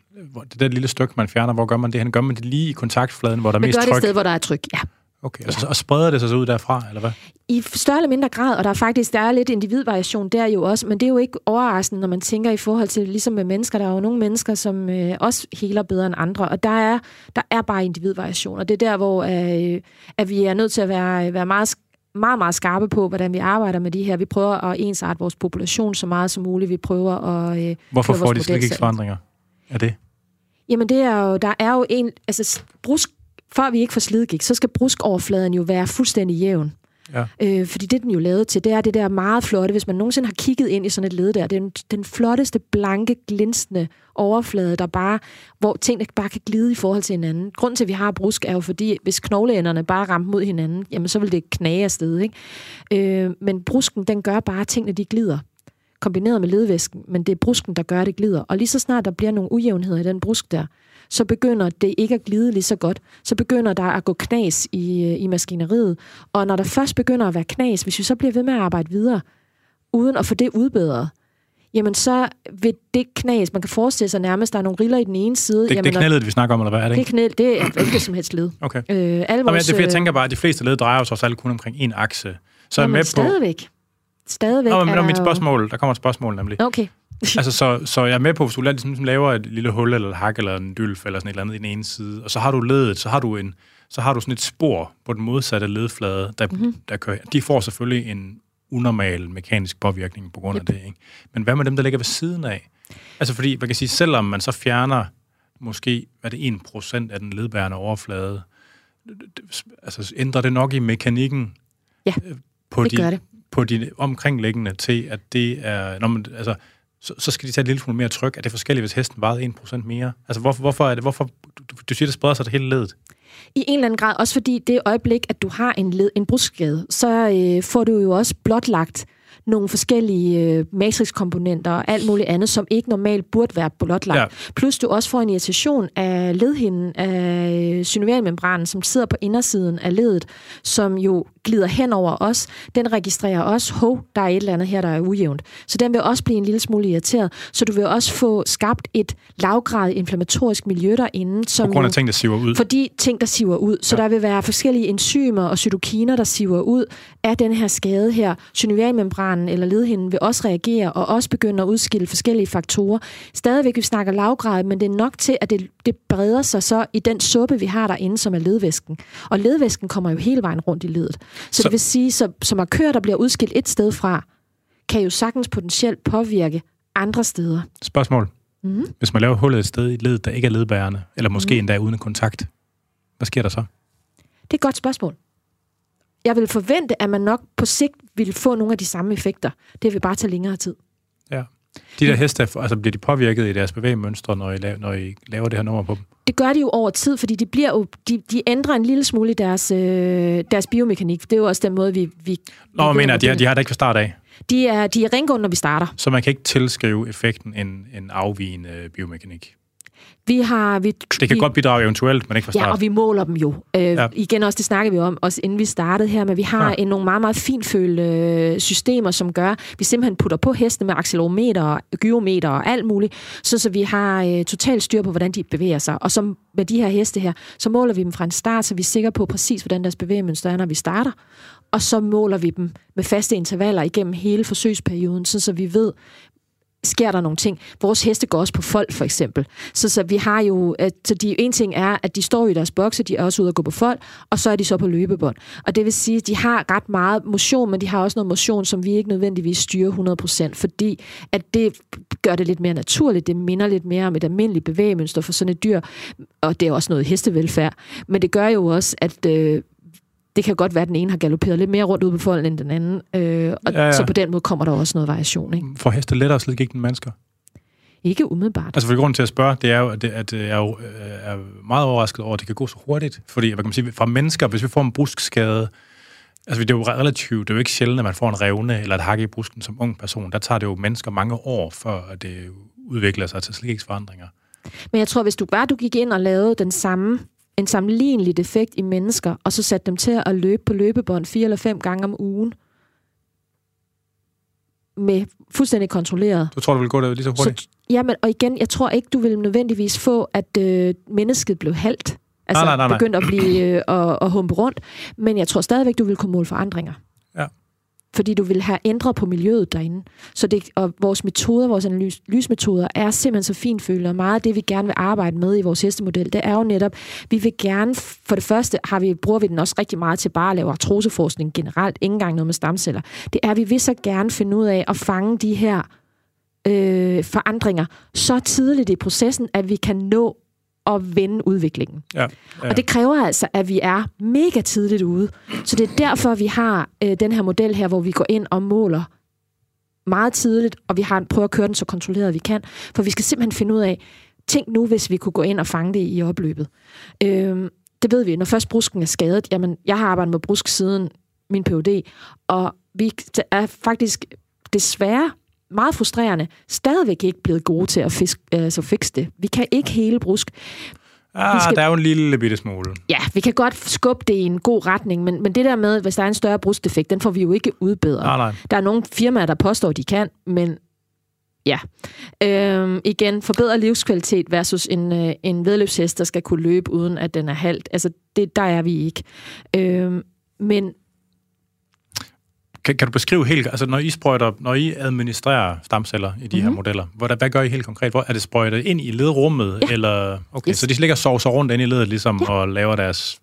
det der lille stykke, man fjerner, hvor gør man det hen? Gør man det lige i kontaktfladen, hvor der er mest tryk? Man gør det et sted, hvor der er tryk, ja. Okay, og spreder det sig så ud derfra, eller hvad? I større eller mindre grad, og der er lidt individvariation der jo også, men det er jo ikke overraskende, når man tænker i forhold til, ligesom med mennesker, der er jo nogle mennesker, som også heler bedre end andre, og der er bare individvariation, og det er der, hvor at vi er nødt til at være meget, meget, meget skarpe på, hvordan vi arbejder med de her. Vi prøver at ensarte vores population så meget som muligt, vi prøver at... Hvorfor får de slidgiksforandringer af det? Jamen, brusk. Før vi ikke får slidgigt, så skal bruskoverfladen jo være fuldstændig jævn. Ja. Fordi det, den jo lavede til, det er det der meget flotte, hvis man nogensinde har kigget ind i sådan et led der, det er den flotteste, blanke, glinsende overflade, hvor tingene bare kan glide i forhold til hinanden. Grunden til, at vi har brusk, er jo fordi, hvis knogleænderne bare rammer mod hinanden, jamen så vil det knage afsted, ikke? Men brusken, den gør bare tingene, de glider. Kombineret med ledvæsken, men det er brusken, der gør, det glider. Og lige så snart der bliver nogle ujævnheder i den brusk der, så begynder det ikke at glide lige så godt. Så begynder der at gå knas i maskineriet. Og når der først begynder at være knas, hvis vi så bliver ved med at arbejde videre, uden at få det udbedret, jamen så vil det knas, man kan forestille sig nærmest, der er nogle riller i den ene side. Det er knæledet, vi snakker om, eller hvad er det? Ikke? Det er ikke som helst led. Okay. Jeg tænker bare, at de fleste led drejer sig kun omkring en akse. Så er med på... Stadigvæk er mit spørgsmål. Der kommer et spørgsmål nemlig. Okay. Så jeg er med på, hvis du laver et lille hul, eller et hak, eller en dylf, eller sådan et eller andet i den ene side, og så har du ledet, så har du sådan et spor på den modsatte ledflade, der kører. De får selvfølgelig en unormal mekanisk påvirkning på grund af det, ikke? Men hvad med dem, der ligger ved siden af? Altså fordi, man kan sige, selvom man så fjerner måske, hvad det 1% af den ledbærende overflade, altså ændrer det nok i mekanikken på de omkringliggende til, at det er... Så skal de tage et lille smule mere tryk. Er det forskelligt, hvis hesten vejede 1% mere? Altså, hvorfor er det? Hvorfor, du siger, det spreder sig det hele ledet? I en eller anden grad, også fordi det øjeblik, at du har en bruskskade, så får du jo også blotlagt nogle forskellige matrixkomponenter og alt muligt andet, som ikke normalt burde være blotlagt. Ja. Plus du også får en irritation af ledhinden, af synovialmembranen, som sidder på indersiden af ledet, som jo glider hen over os. Den registrerer også, der er et eller andet her, der er ujævnt. Så den vil også blive en lille smule irriteret. Så du vil også få skabt et lavgradigt inflammatorisk miljø derinde. På grund af ting, der siver ud. Fordi ting, der siver ud. Så der vil være forskellige enzymer og cytokiner, der siver ud af den her skade her. Synovialmembranen eller ledhinden vil også reagere og også begynde at udskille forskellige faktorer. Stadigvæk, vi snakker lavgrad, men det er nok til, at det breder sig så i den suppe, vi har derinde, som er ledvæsken. Og ledvæsken kommer jo hele vejen rundt i ledet. Så det vil sige, som markør, der bliver udskilt et sted fra, kan jo sagtens potentielt påvirke andre steder. Spørgsmål. Mm-hmm. Hvis man laver hullet et sted i ledet, der ikke er ledbærende, eller måske endda uden kontakt, hvad sker der så? Det er et godt spørgsmål. Jeg vil forvente, at man nok på sigt vil få nogle af de samme effekter. Det vil bare tage længere tid. Ja. De der heste, bliver de påvirket i deres bevægemønstre, når I laver det her nummer på dem? Det gør de jo over tid, fordi de ændrer en lille smule i deres biomekanik. Det er jo også den måde, vi de har det ikke fra start af? De er rengående, når vi starter. Så man kan ikke tilskrive effekten en afvigende biomekanik? Det kan godt bidrage eventuelt, men ikke fra start. Ja, og vi måler dem jo. Igen også, det snakkede vi om, også inden vi startede her, men vi har nogle meget, meget finfølte systemer, som gør, vi simpelthen putter på hestene med accelerometer, gyrometer og alt muligt, så vi har totalt styr på, hvordan de bevæger sig. Og så med de her heste her, så måler vi dem fra en start, så vi er sikre på præcis, hvordan deres bevægemønster er, når vi starter. Og så måler vi dem med faste intervaller igennem hele forsøgsperioden, så vi ved, sker der nogle ting. Vores heste går også på fold, for eksempel. Så vi har jo, så en ting er, at de står i deres bokse, de er også ude at gå på fold, og så er de så på løbebånd. Og det vil sige, at de har ret meget motion, men de har også noget motion, som vi ikke nødvendigvis styrer 100%, fordi at det gør det lidt mere naturligt, det minder lidt mere om et almindeligt bevægemønster for sådan et dyr, og det er også noget hestevelfærd. Men det gør jo også, at det kan godt være, at den ene har galopperet lidt mere rundt ude på folden end den anden, og ja. Så på den måde kommer der også noget variation. Ikke? For heste lettere slet ikke end mennesker? Ikke umiddelbart. Altså, for grunden til at spørge, det er jo, at jeg er meget overrasket over, at det kan gå så hurtigt, fordi, hvad kan man sige, fra mennesker, hvis vi får en bruskskade, altså det er jo relativt, det er jo ikke sjældent, at man får en revne eller et hak i brusken som ung person, der tager det jo mennesker mange år, før det udvikler sig til sliksforandringer. Men jeg tror, hvis du gik ind og lavede en sammenlignelig defekt i mennesker, og så satte dem til at løbe på løbebånd 4 eller 5 gange om ugen, med fuldstændig kontrolleret. Du tror, du vil gå der lige så hurtigt? Så, jamen, og igen, jeg tror ikke, du vil nødvendigvis få, at mennesket blev halt. Altså, nej. Begyndte at blive og humpe rundt. Men jeg tror stadigvæk, du vil kunne måle forandringer. Ja. Fordi du vil have ændret på miljøet derinde. Så det, og vores metoder, vores analysemetoder, er simpelthen så finfølende. Og meget af det, vi gerne vil arbejde med i vores hestemodel, det er jo netop, vi vil gerne, for det første bruger vi den også rigtig meget til bare at lave artroseforskning generelt, ikke engang noget med stamceller. Det er, vi vil så gerne finde ud af at fange de her forandringer så tidligt i processen, at vi kan nå og vende udviklingen. Ja. Og det kræver altså, at vi er mega tidligt ude. Så det er derfor, vi har den her model her, hvor vi går ind og måler meget tidligt, og vi har prøver at køre den så kontrolleret, vi kan. For vi skal simpelthen finde ud af, tænk nu, hvis vi kunne gå ind og fange det i opløbet. Det ved vi. Når først brusken er skadet, jamen, jeg har arbejdet med brusk siden min PhD, og vi er faktisk desværre meget frustrerende, stadigvæk ikke blevet gode til at fikse det. Vi kan ikke hele brusk. Der er jo en lille bitte smule. Ja, vi kan godt skubbe det i en god retning, men det der med, hvis der er en større bruskdefekt, den får vi jo ikke udbedret. Nej. Der er nogle firmaer, der påstår, de kan, men ja. Igen, forbedre livskvalitet versus en vedløbshest, der skal kunne løbe, uden at den er halt. Altså, der er vi ikke. Men kan du beskrive helt, altså når I administrerer stamceller i de her modeller, hvad gør I helt konkret? Hvor er det sprøjtet ind i ledrummet? Ja. Eller, okay, yes. Så de ligger og sover rundt ind i ledet ligesom, ja. Og laver deres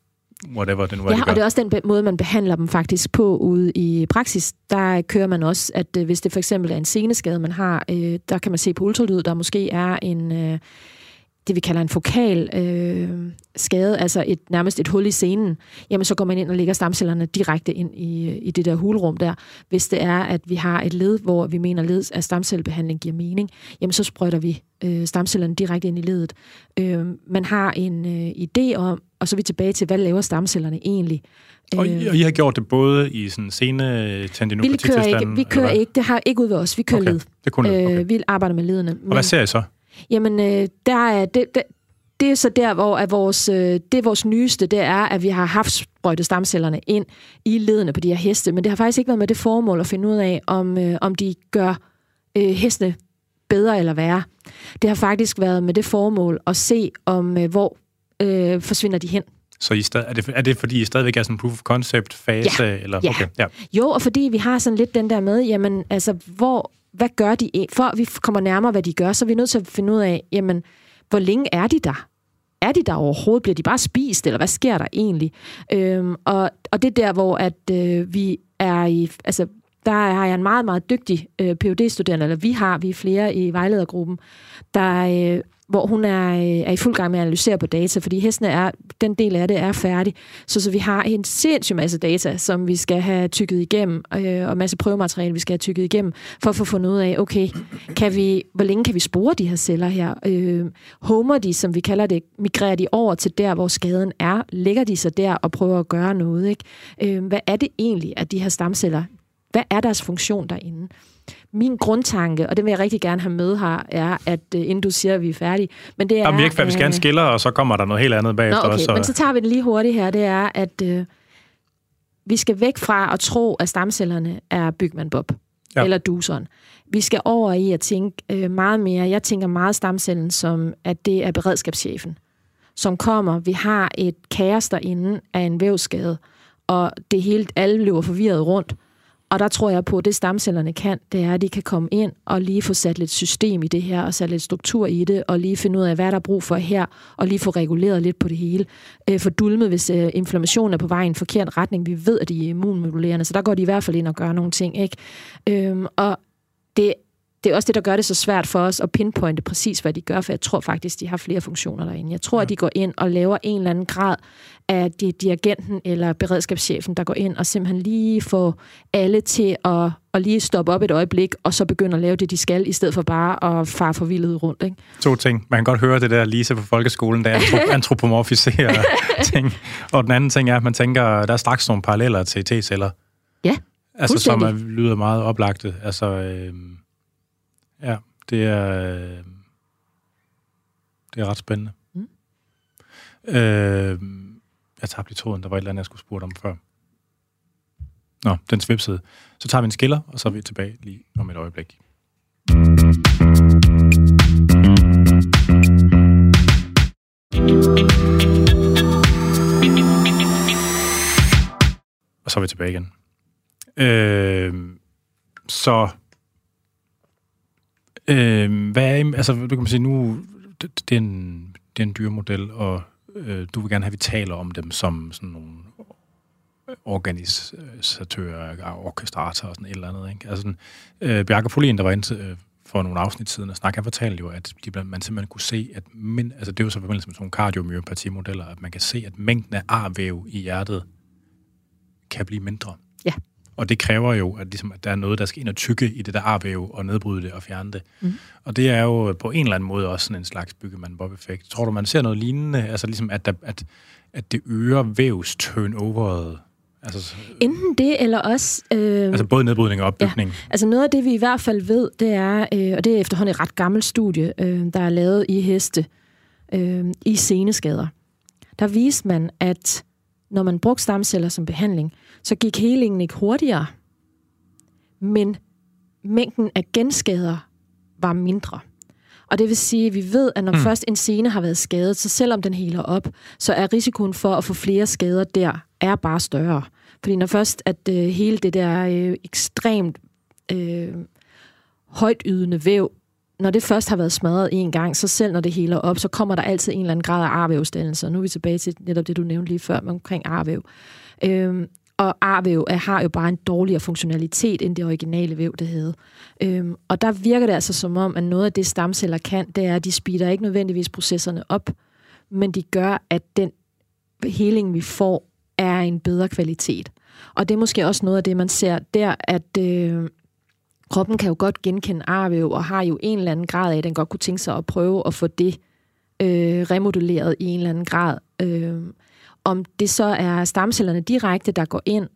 whatever det nu er, ja, de gør. Og det er også den måde, man behandler dem faktisk på ude i praksis. Der kører man også, at hvis det for eksempel er en seneskade, man har, der kan man se på ultralyd, der måske er en det vi kalder en fokal skade, altså nærmest et hul i senen, jamen så går man ind og lægger stamcellerne direkte ind i det der hulrum der. Hvis det er, at vi har et led, hvor vi mener, leds af stamcellebehandling giver mening, jamen så sprøjter vi stamcellerne direkte ind i ledet. Man har en idé om, og så er vi tilbage til, hvad laver stamcellerne egentlig? Og I har gjort det både i sådan senetendinopatiktilstanden? Vi kører ikke. Det har ikke ud ved os. Vi kører led. Vi arbejder med ledene. Og hvad ser I så? Jamen, det er så der, hvor at vores nyeste, det er, at vi har haft sprøjtet stamcellerne ind i ledene på de her heste, men det har faktisk ikke været med det formål at finde ud af, om de gør hestene bedre eller værre. Det har faktisk været med det formål at se, om hvor forsvinder de hen. Så er det fordi, I stadigvæk er sådan en proof-of-concept-fase? Ja. Eller? Okay. Ja. Jo, og fordi vi har sådan lidt den der med, jamen, altså, hvad gør de? For at vi kommer nærmere, hvad de gør, så er vi nødt til at finde ud af, jamen, hvor længe er de der? Er de der overhovedet? Bliver de bare spist, eller hvad sker der egentlig? Og det er der, hvor at, vi er i... Altså, der har jeg en meget, meget dygtig PhD-studerende, eller vi er flere i vejledergruppen, der... hvor hun er i fuld gang med at analysere på data, fordi hestene er, den del af det er færdig. Så vi har en sindssyg masse data, som vi skal have tykket igennem, og masse prøvemateriale, vi skal have tykket igennem, for at få fundet ud af, okay, hvor længe kan vi spore de her celler her? Homer de, som vi kalder det, migrerer de over til der, hvor skaden er? Lægger de sig der og prøver at gøre noget? Ikke? Hvad er det egentlig, at de her stamceller, hvad er deres funktion derinde? Min grundtanke, og det vil jeg rigtig gerne have med her, er, at inden du siger, at vi er færdige... Men det er, jamen, vi er ikke færdige. Vi skal gerne skiller, og så kommer der noget helt andet bagefter. Nå, okay, også, men så tager vi det lige hurtigt her. Det er, at vi skal væk fra at tro, at stamcellerne er Bygman Bob, ja, eller Duson. Vi skal over i at tænke meget mere. Jeg tænker meget stamcellen som, at det er beredskabschefen, som kommer. Vi har et kaos derinde af en vævsskade, og det hele, alle løber forvirret rundt. Og der tror jeg på, at det stamcellerne kan, det er, at de kan komme ind og lige få sat lidt system i det her, og sat lidt struktur i det, og lige finde ud af, hvad der er brug for her, og lige få reguleret lidt på det hele. For dulmet, hvis inflammationen er på vej i en forkert retning. Vi ved, at de er immunmodulerende, så der går de i hvert fald ind og gør nogle ting, ikke? Og det er også det, der gør det så svært for os at pinpointe præcis, hvad de gør, for jeg tror faktisk, de har flere funktioner derinde. Jeg tror, at de går ind og laver en eller anden grad af dirigenten eller beredskabschefen, der går ind og simpelthen lige får alle til at lige stoppe op et øjeblik, og så begynde at lave det, de skal, i stedet for bare at fare forvildet rundt. Ikke? To ting. Man kan godt høre det der, Lise, fra folkeskolen, der antropomorfiserer ting. Og den anden ting er, at man tænker, der er straks nogle paralleller til T-celler. Ja, altså, som lyder meget oplagte. Altså... ja, det er ret spændende. Mm. Jeg tabte i tråden, der var et eller andet, jeg skulle spurgte om før. Nå, den svipsede. Så tager vi en skiller, og så er vi tilbage lige om et øjeblik. Og så er vi tilbage igen. Så... hvad er, altså, du kan sige, nu det er en dyr model, og du vil gerne have, at vi taler om dem som sådan nogle organisatører, orkestrater og sådan et eller andet, ikke? Altså, Bjarke Frohlin, der var inde for nogle afsnit siden og snakke, han fortalte jo, at man simpelthen kunne se, at altså, det er jo så forbindelse med sådan nogle kardiomyopatimodeller, at man kan se, at mængden af arvæv i hjertet kan blive mindre. Ja. Og det kræver jo, at, ligesom, at der er noget, der skal ind og tykke i det der arvæv, og nedbryde det og fjerne det. Mm. Og det er jo på en eller anden måde også sådan en slags Byggemann-Bob-effekt. Tror du, man ser noget lignende? Altså ligesom, at det øger vævs turnoveret? Altså, enten det, eller også... altså både nedbrydning og opbygning. Ja, altså noget af det, vi i hvert fald ved, det er, og det er efterhånden et ret gammelt studie, der er lavet i heste, i seneskader. Der viste man, at når man brugte stamceller som behandling, så gik helingen ikke hurtigere, men mængden af genskader var mindre. Og det vil sige, at vi ved, at når først en sene har været skadet, så selvom den heler op, så er risikoen for at få flere skader der, er bare større. Fordi når først at hele det der ekstremt højtydende væv, når det først har været smadret en gang, så selv når det heler op, så kommer der altid en eller anden grad af arvævsdannelse. Og nu er vi tilbage til netop det, du nævnte lige før omkring arvæv. Og arvæv har jo bare en dårligere funktionalitet, end det originale væv, det havde. Og der virker det altså som om, at noget af det stamceller kan, det er, at de speeder ikke nødvendigvis processerne op, men de gør, at den heling, vi får, er en bedre kvalitet. Og det er måske også noget af det, man ser der, at... kroppen kan jo godt genkende arvæv, og har jo en eller anden grad af, at den godt kunne tænke sig at prøve at få det remodelleret i en eller anden grad. Om det så er stamcellerne direkte, der går ind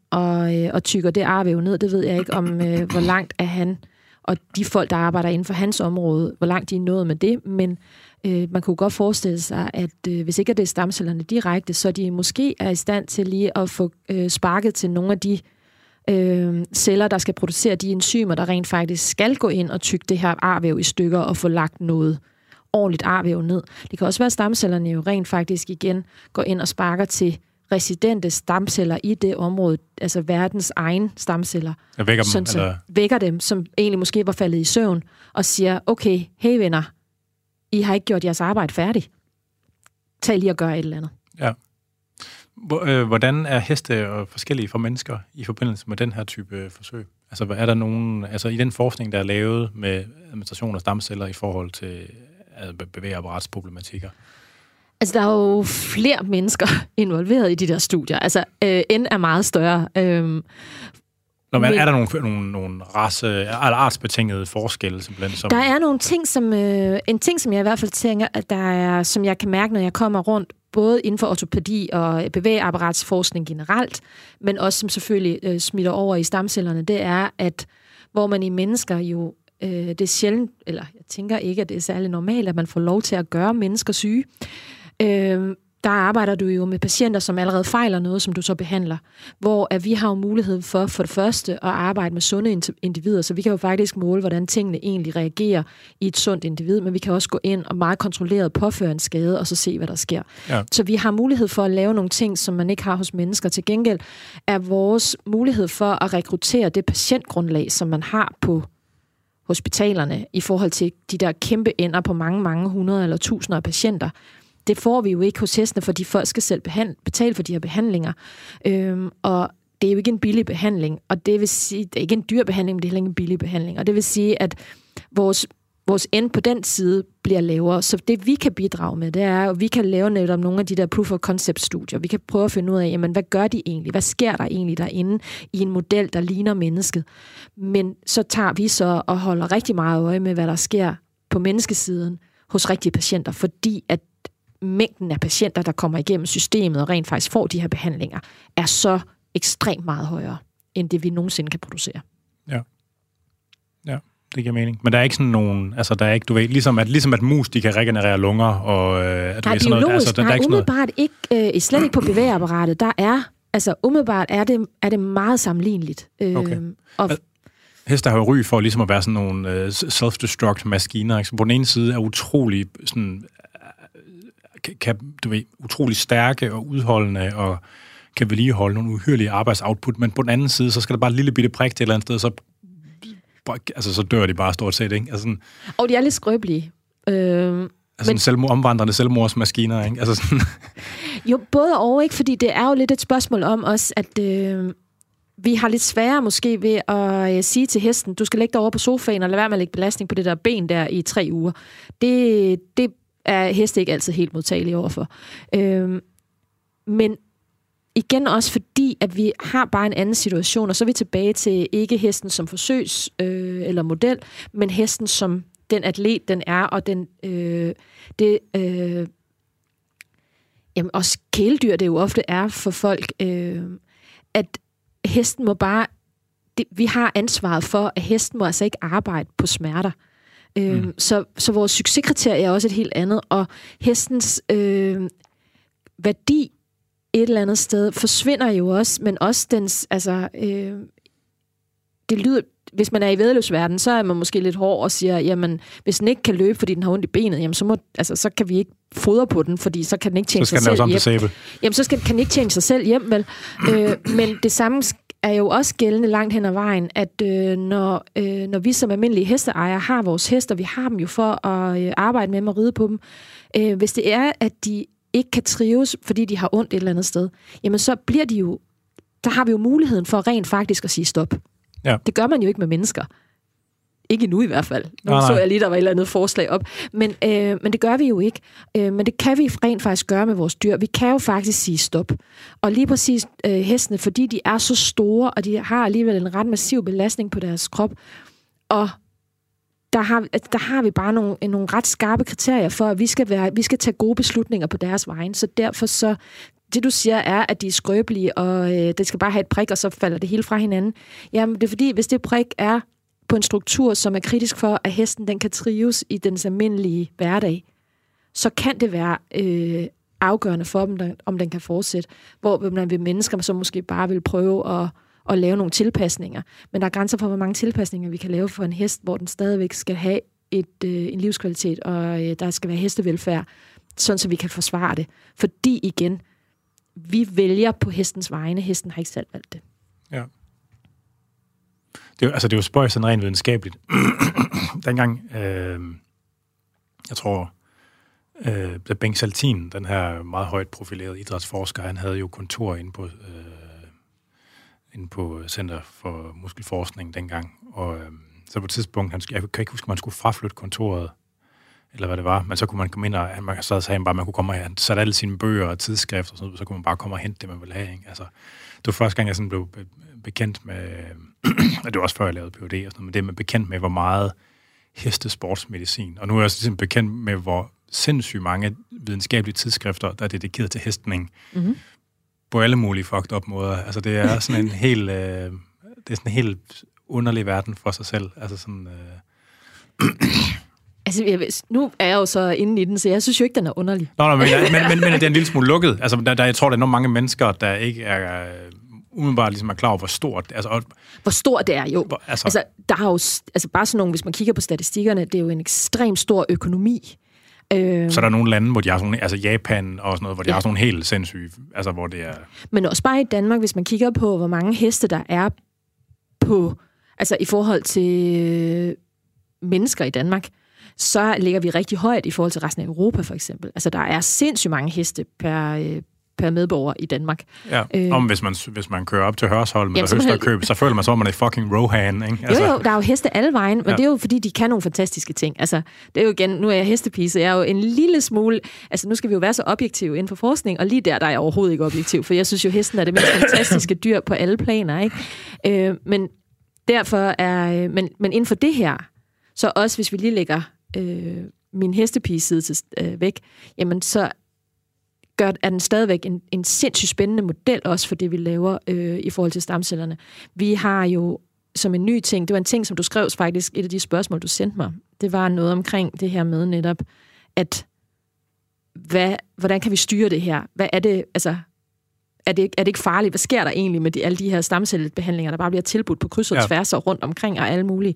og tykker det arvæv ned, det ved jeg ikke om, hvor langt er han, og de folk, der arbejder inden for hans område, hvor langt de er nået med det, men man kunne godt forestille sig, at hvis ikke det er stamcellerne direkte, så de måske er i stand til lige at få sparket til nogle af de celler, der skal producere de enzymer, der rent faktisk skal gå ind og tygge det her arvæv i stykker og få lagt noget ordentligt arvæv ned. Det kan også være, at stamcellerne jo rent faktisk igen går ind og sparker til residente stamceller i det område, altså verdens egen stamceller. Jeg vækker dem, vækker dem, som egentlig måske var faldet i søvn, og siger, okay, hey venner, I har ikke gjort jeres arbejde færdigt. Tag lige og gør et eller andet. Ja. Hvordan er heste forskellige fra mennesker i forbindelse med den her type forsøg? Altså, er der nogen, altså i den forskning, der er lavet med administration af stamceller i forhold til bevægeapparatsproblematikker? Altså, der er jo flere mennesker involveret i de der studier. Altså, N er meget større. Nå, men er der nogle race, eller artsbetingede forskelle? Som... Der er nogle ting, som, en ting, som jeg i hvert fald tænker, at der er, som jeg kan mærke, når jeg kommer rundt, både inden for ortopædi og bevægeapparatsforskning generelt, men også som selvfølgelig smitter over i stamcellerne, det er, at hvor man i mennesker jo, det er sjældent, eller jeg tænker ikke, at det er særlig normalt, at man får lov til at gøre mennesker syge. der arbejder du jo med patienter, som allerede fejler noget, som du så behandler. Hvor at vi har jo mulighed for det første, at arbejde med sunde individer, så vi kan jo faktisk måle, hvordan tingene egentlig reagerer i et sundt individ, men vi kan også gå ind og meget kontrolleret påføre en skade, og så se, hvad der sker. Ja. Så vi har mulighed for at lave nogle ting, som man ikke har hos mennesker. Til gengæld er vores mulighed for at rekruttere det patientgrundlag, som man har på hospitalerne, i forhold til de der kæmpe ender på mange hundrede eller tusinder af patienter. Det får vi jo ikke hos hestene, fordi folk skal selv betale for de her behandlinger. Og det er jo ikke en billig behandling, og det vil sige, det er ikke en dyr behandling, men det er heller ikke en billig behandling. Og det vil sige, at vores end på den side bliver lavere. Så det, vi kan bidrage med, det er, at vi kan lave netop nogle af de der proof-of-concept-studier. Vi kan prøve at finde ud af, jamen, hvad gør de egentlig? Hvad sker der egentlig derinde i en model, der ligner mennesket? Men så tager vi så og holder rigtig meget øje med, hvad der sker på menneskesiden hos rigtige patienter, fordi at mængden af patienter, der kommer igennem systemet og rent faktisk får de her behandlinger, er så ekstremt meget højere, end det vi nogensinde kan producere. Ja. Ja, det giver mening. Men der er ikke sådan nogen, altså der er ikke, du ved, ligesom at mus, de kan regenerere lunger, og at der er sådan noget, altså, der er ikke umiddelbart noget... ikke, slet ikke på bevægeapparatet, der er, altså umiddelbart er det meget sammenligneligt. Okay. Hester har jo ry for ligesom at være sådan nogle self-destruct maskiner, ikke? På den ene side er utrolig sådan... kan, du ved, utrolig stærke og udholdende, og kan vedligeholde nogle uhyrlige arbejdsoutput, men på den anden side, så skal der bare et lille bitte prik til et eller andet sted, så dør de bare stort set, ikke? Altså sådan, og de er lidt skrøbelige. Omvandrende selvmordsmaskiner, ikke? Altså sådan. Jo, både og, ikke? Fordi det er jo lidt et spørgsmål om os, at vi har lidt sværere måske ved at sige til hesten, du skal lægge dig over på sofaen, og lad være med at lægge belastning på det der ben der i 3 uger. Det er heste ikke altid helt modtagelige overfor. Men igen også fordi, at vi har bare en anden situation, og så er vi tilbage til ikke hesten som forsøgs eller model, men hesten som den atlet, den er, og den... jamen også kæledyr, det jo ofte er for folk, at hesten må bare... Vi har ansvaret for, at hesten må altså ikke arbejde på smerter. Så vores succeskriterie er også et helt andet, og hestens værdi et eller andet sted forsvinder jo også, men også dens, altså, det lyder, hvis man er i væddeløbsverdenen, så er man måske lidt hård og siger, jamen, hvis den ikke kan løbe, fordi den har ondt i benet, jamen, så kan vi ikke fodre på den, fordi så kan den ikke tjene sig selv hjem. Jamen, så kan den ikke tjene sig selv hjem, vel? Men det samme er jo også gældende langt hen ad vejen, at når vi som almindelige hesteejere har vores hester, vi har dem jo for at arbejde med dem og ride på dem, hvis det er, at de ikke kan trives, fordi de har ondt et eller andet sted, jamen så bliver de jo, der har vi jo muligheden for rent faktisk at sige stop. Ja. Det gør man jo ikke med mennesker. Ikke endnu i hvert fald. Nu så jeg lige, der var et eller andet forslag op. Men det gør vi jo ikke. Men det kan vi rent faktisk gøre med vores dyr. Vi kan jo faktisk sige stop. Og lige præcis hestene, fordi de er så store, og de har alligevel en ret massiv belastning på deres krop. Og der har vi bare nogle ret skarpe kriterier for, at vi skal tage gode beslutninger på deres vegne. Så derfor så... Det, du siger, er, at de er skrøbelige, og det skal bare have et prik, og så falder det hele fra hinanden. Jamen, det er fordi, hvis det prik er på en struktur, som er kritisk for, at hesten den kan trives i dens almindelige hverdag, så kan det være afgørende for dem, om den kan fortsætte. Hvor man ved mennesker så måske bare vil prøve at lave nogle tilpasninger. Men der er grænser for, hvor mange tilpasninger vi kan lave for en hest, hvor den stadigvæk skal have en livskvalitet, og der skal være hestevelfærd, sådan så vi kan forsvare det. Fordi igen... Vi vælger på hestens vegne. Hesten har ikke selv valgt det. Ja. Det er jo spøjsen rent videnskabeligt. Dengang, jeg tror, Bengt Saltin, den her meget højt profilerede idrætsforsker, han havde jo kontor inde på Center for Muskelforskning dengang. Og så på et tidspunkt, jeg kan ikke huske, om han skulle fraflytte kontoret, eller hvad det var, men så kunne man komme ind, og man sad og sagde bare, man kunne komme og sætte alle sine bøger og tidsskrifter og sådan noget, så kunne man bare komme og hente det, man ville have, ikke? Altså, det var første gang, jeg sådan blev bekendt med, og det var også før, jeg lavede PhD og sådan noget, men det er man bekendt med, hvor meget hestesportsmedicin, og nu er jeg også ligesom bekendt med, hvor sindssygt mange videnskabelige tidsskrifter, der er dedikeret til hestning, på alle mulige fucked up måder. Altså, det er sådan en helt, det er sådan en helt underlig verden for sig selv, altså sådan... Altså, nu er jeg jo så inde i den, så jeg synes jo ikke, den er underlig. Men det er en lille smule lukket. Altså, jeg tror, der er nogle mange mennesker, der ikke er umiddelbart ligesom er klar over, hvor stort... Altså, og, hvor stort det er, jo. Altså, der er jo altså, bare sådan nogle, hvis man kigger på statistikkerne, det er jo en ekstremt stor økonomi. Så der er nogle lande, hvor de har sådan nogle, altså Japan og sådan noget, hvor de har sådan nogle helt sindssyge... Altså, hvor det er... Men også bare i Danmark, hvis man kigger på, hvor mange heste der er på... Altså, i forhold til mennesker i Danmark... så ligger vi rigtig højt i forhold til resten af Europa, for eksempel. Altså, der er sindssygt mange heste per medborger i Danmark. Ja, hvis man kører op til Hørsholm eller Høsterkøb, så føler man så, at man er fucking Rohan, ikke? Altså. Jo, der er jo heste alle vejen, men det er jo, fordi de kan nogle fantastiske ting. Altså, det er jo igen, nu er jeg hestepige, så jeg er jo en lille smule... Altså, nu skal vi jo være så objektive inden for forskning, og lige der er jeg overhovedet ikke objektiv, for jeg synes jo, hesten er det mest fantastiske dyr på alle planer, ikke? Men derfor er... Men inden for det her, så også hvis vi lige lægger... min hestepige side til væk, jamen så er den stadigvæk en sindssygt spændende model også for det, vi laver i forhold til stamcellerne. Vi har jo som en ny ting, det var en ting, som du skrev faktisk, et af de spørgsmål, du sendte mig, det var noget omkring det her med netop, at hvordan kan vi styre det her? Hvad er det, altså... Er det ikke farligt? Hvad sker der egentlig med alle de her stamcellebehandlinger, der bare bliver tilbudt på kryds og tværs og rundt omkring og alle mulige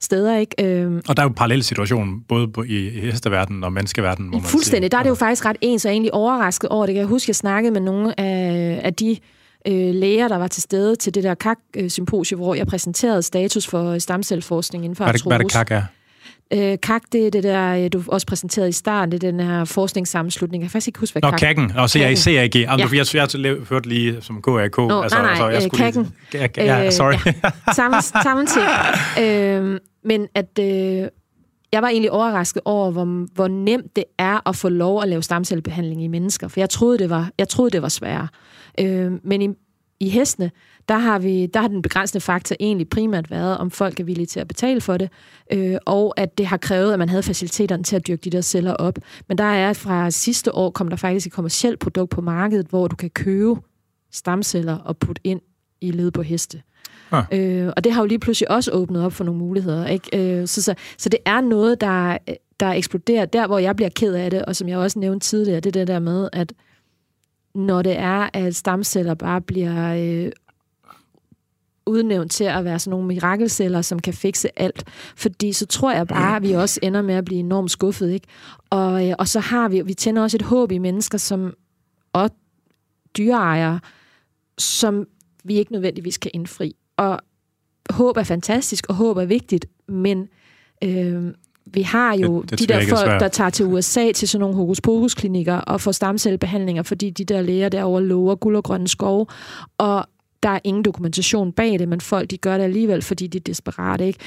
steder, ikke? Og der er jo en parallel situation, både i hesteverdenen og menneskeverdenen, må man sige. Fuldstændig. Der er det jo faktisk ret ens, og jeg er egentlig overrasket over det. Jeg kan huske, at jeg snakkede med nogle af de læger, der var til stede til det der CAG-symposie, hvor jeg præsenterede status for stamcelleforskning inden for artrose. Hvad det CAG er? CAG, det er det der, du også præsenterede i starten, det er den her forskningssammenslutning. Jeg kan faktisk ikke huske, hvad CAG er. CAG'en, og CAG. Jeg hørte lige som KAK. CAG'en. Ja, sorry. Samme ting. Men at jeg var egentlig overrasket over, hvor nemt det er at få lov at lave stamcellebehandling i mennesker, for jeg troede, det var sværere. Men i hestene, der har den begrænsende faktor egentlig primært været, om folk er villige til at betale for det, og at det har krævet, at man havde faciliteterne til at dyrke de der celler op. Men der er fra sidste år, kom der faktisk et kommercielt produkt på markedet, hvor du kan købe stamceller og putte ind i led på heste. Ah. Og det har jo lige pludselig også åbnet op for nogle muligheder, ikke? Så det er noget, der eksploderer. Der, hvor jeg bliver ked af det, og som jeg også nævnte tidligere, det er det der med, at når det er, at stamceller bare bliver udnævnt til at være sådan nogle mirakelceller, som kan fikse alt. Fordi så tror jeg bare, at vi også ender med at blive enormt skuffet, ikke? Og så har vi tænder også et håb i mennesker, som og dyreejere, som vi ikke nødvendigvis kan indfri. Og håb er fantastisk, og håb er vigtigt, men... Vi har jo det de der folk, der tager til USA til sådan nogle hokus-pokus-klinikker og får stamcellebehandlinger, fordi de der læger derovre lover guld og grønne skove, og der er ingen dokumentation bag det, men folk de gør det alligevel, fordi de er desperate, ikke?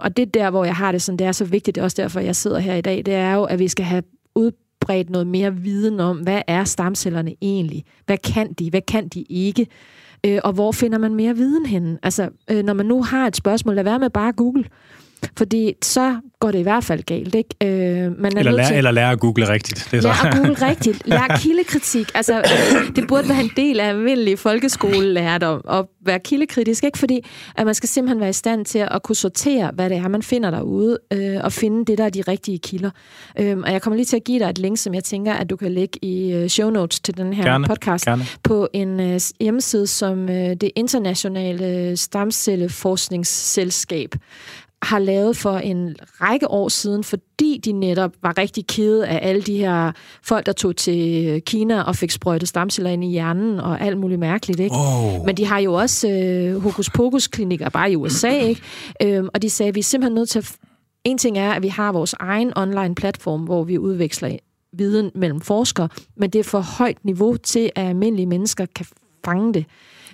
Og det der, hvor jeg har det sådan, det er så vigtigt, det er også derfor, jeg sidder her i dag, det er jo, at vi skal have udbredt noget mere viden om, hvad er stamcellerne egentlig? Hvad kan de? Hvad kan de ikke? Og hvor finder man mere viden henne? Altså, når man nu har et spørgsmål, lad være med bare Google. Fordi så går det i hvert fald galt, ikke? Eller lære at google rigtigt. Det er så. Lære at google rigtigt. Lære kildekritik. Altså, det burde være en del af almindelig folkeskolelærdom at være kildekritisk, ikke? Fordi at man skal simpelthen være i stand til at kunne sortere, hvad det er, man finder derude, og finde det, der er de rigtige kilder. Og jeg kommer lige til at give dig et link, som jeg tænker, at du kan lægge i show notes til den her podcast. På en hjemmeside, som det internationale stamcelleforskningsselskab har lavet for en række år siden, fordi de netop var rigtig kede af alle de her folk, der tog til Kina og fik sprøjtet stamceller ind i hjernen og alt muligt mærkeligt, ikke? Oh. Men de har jo også hokus-pokus-klinikker bare i USA, ikke? Og de sagde, at vi er simpelthen nødt til at... En ting er, at vi har vores egen online platform, hvor vi udveksler viden mellem forskere, men det er for højt niveau til, at almindelige mennesker kan fange det.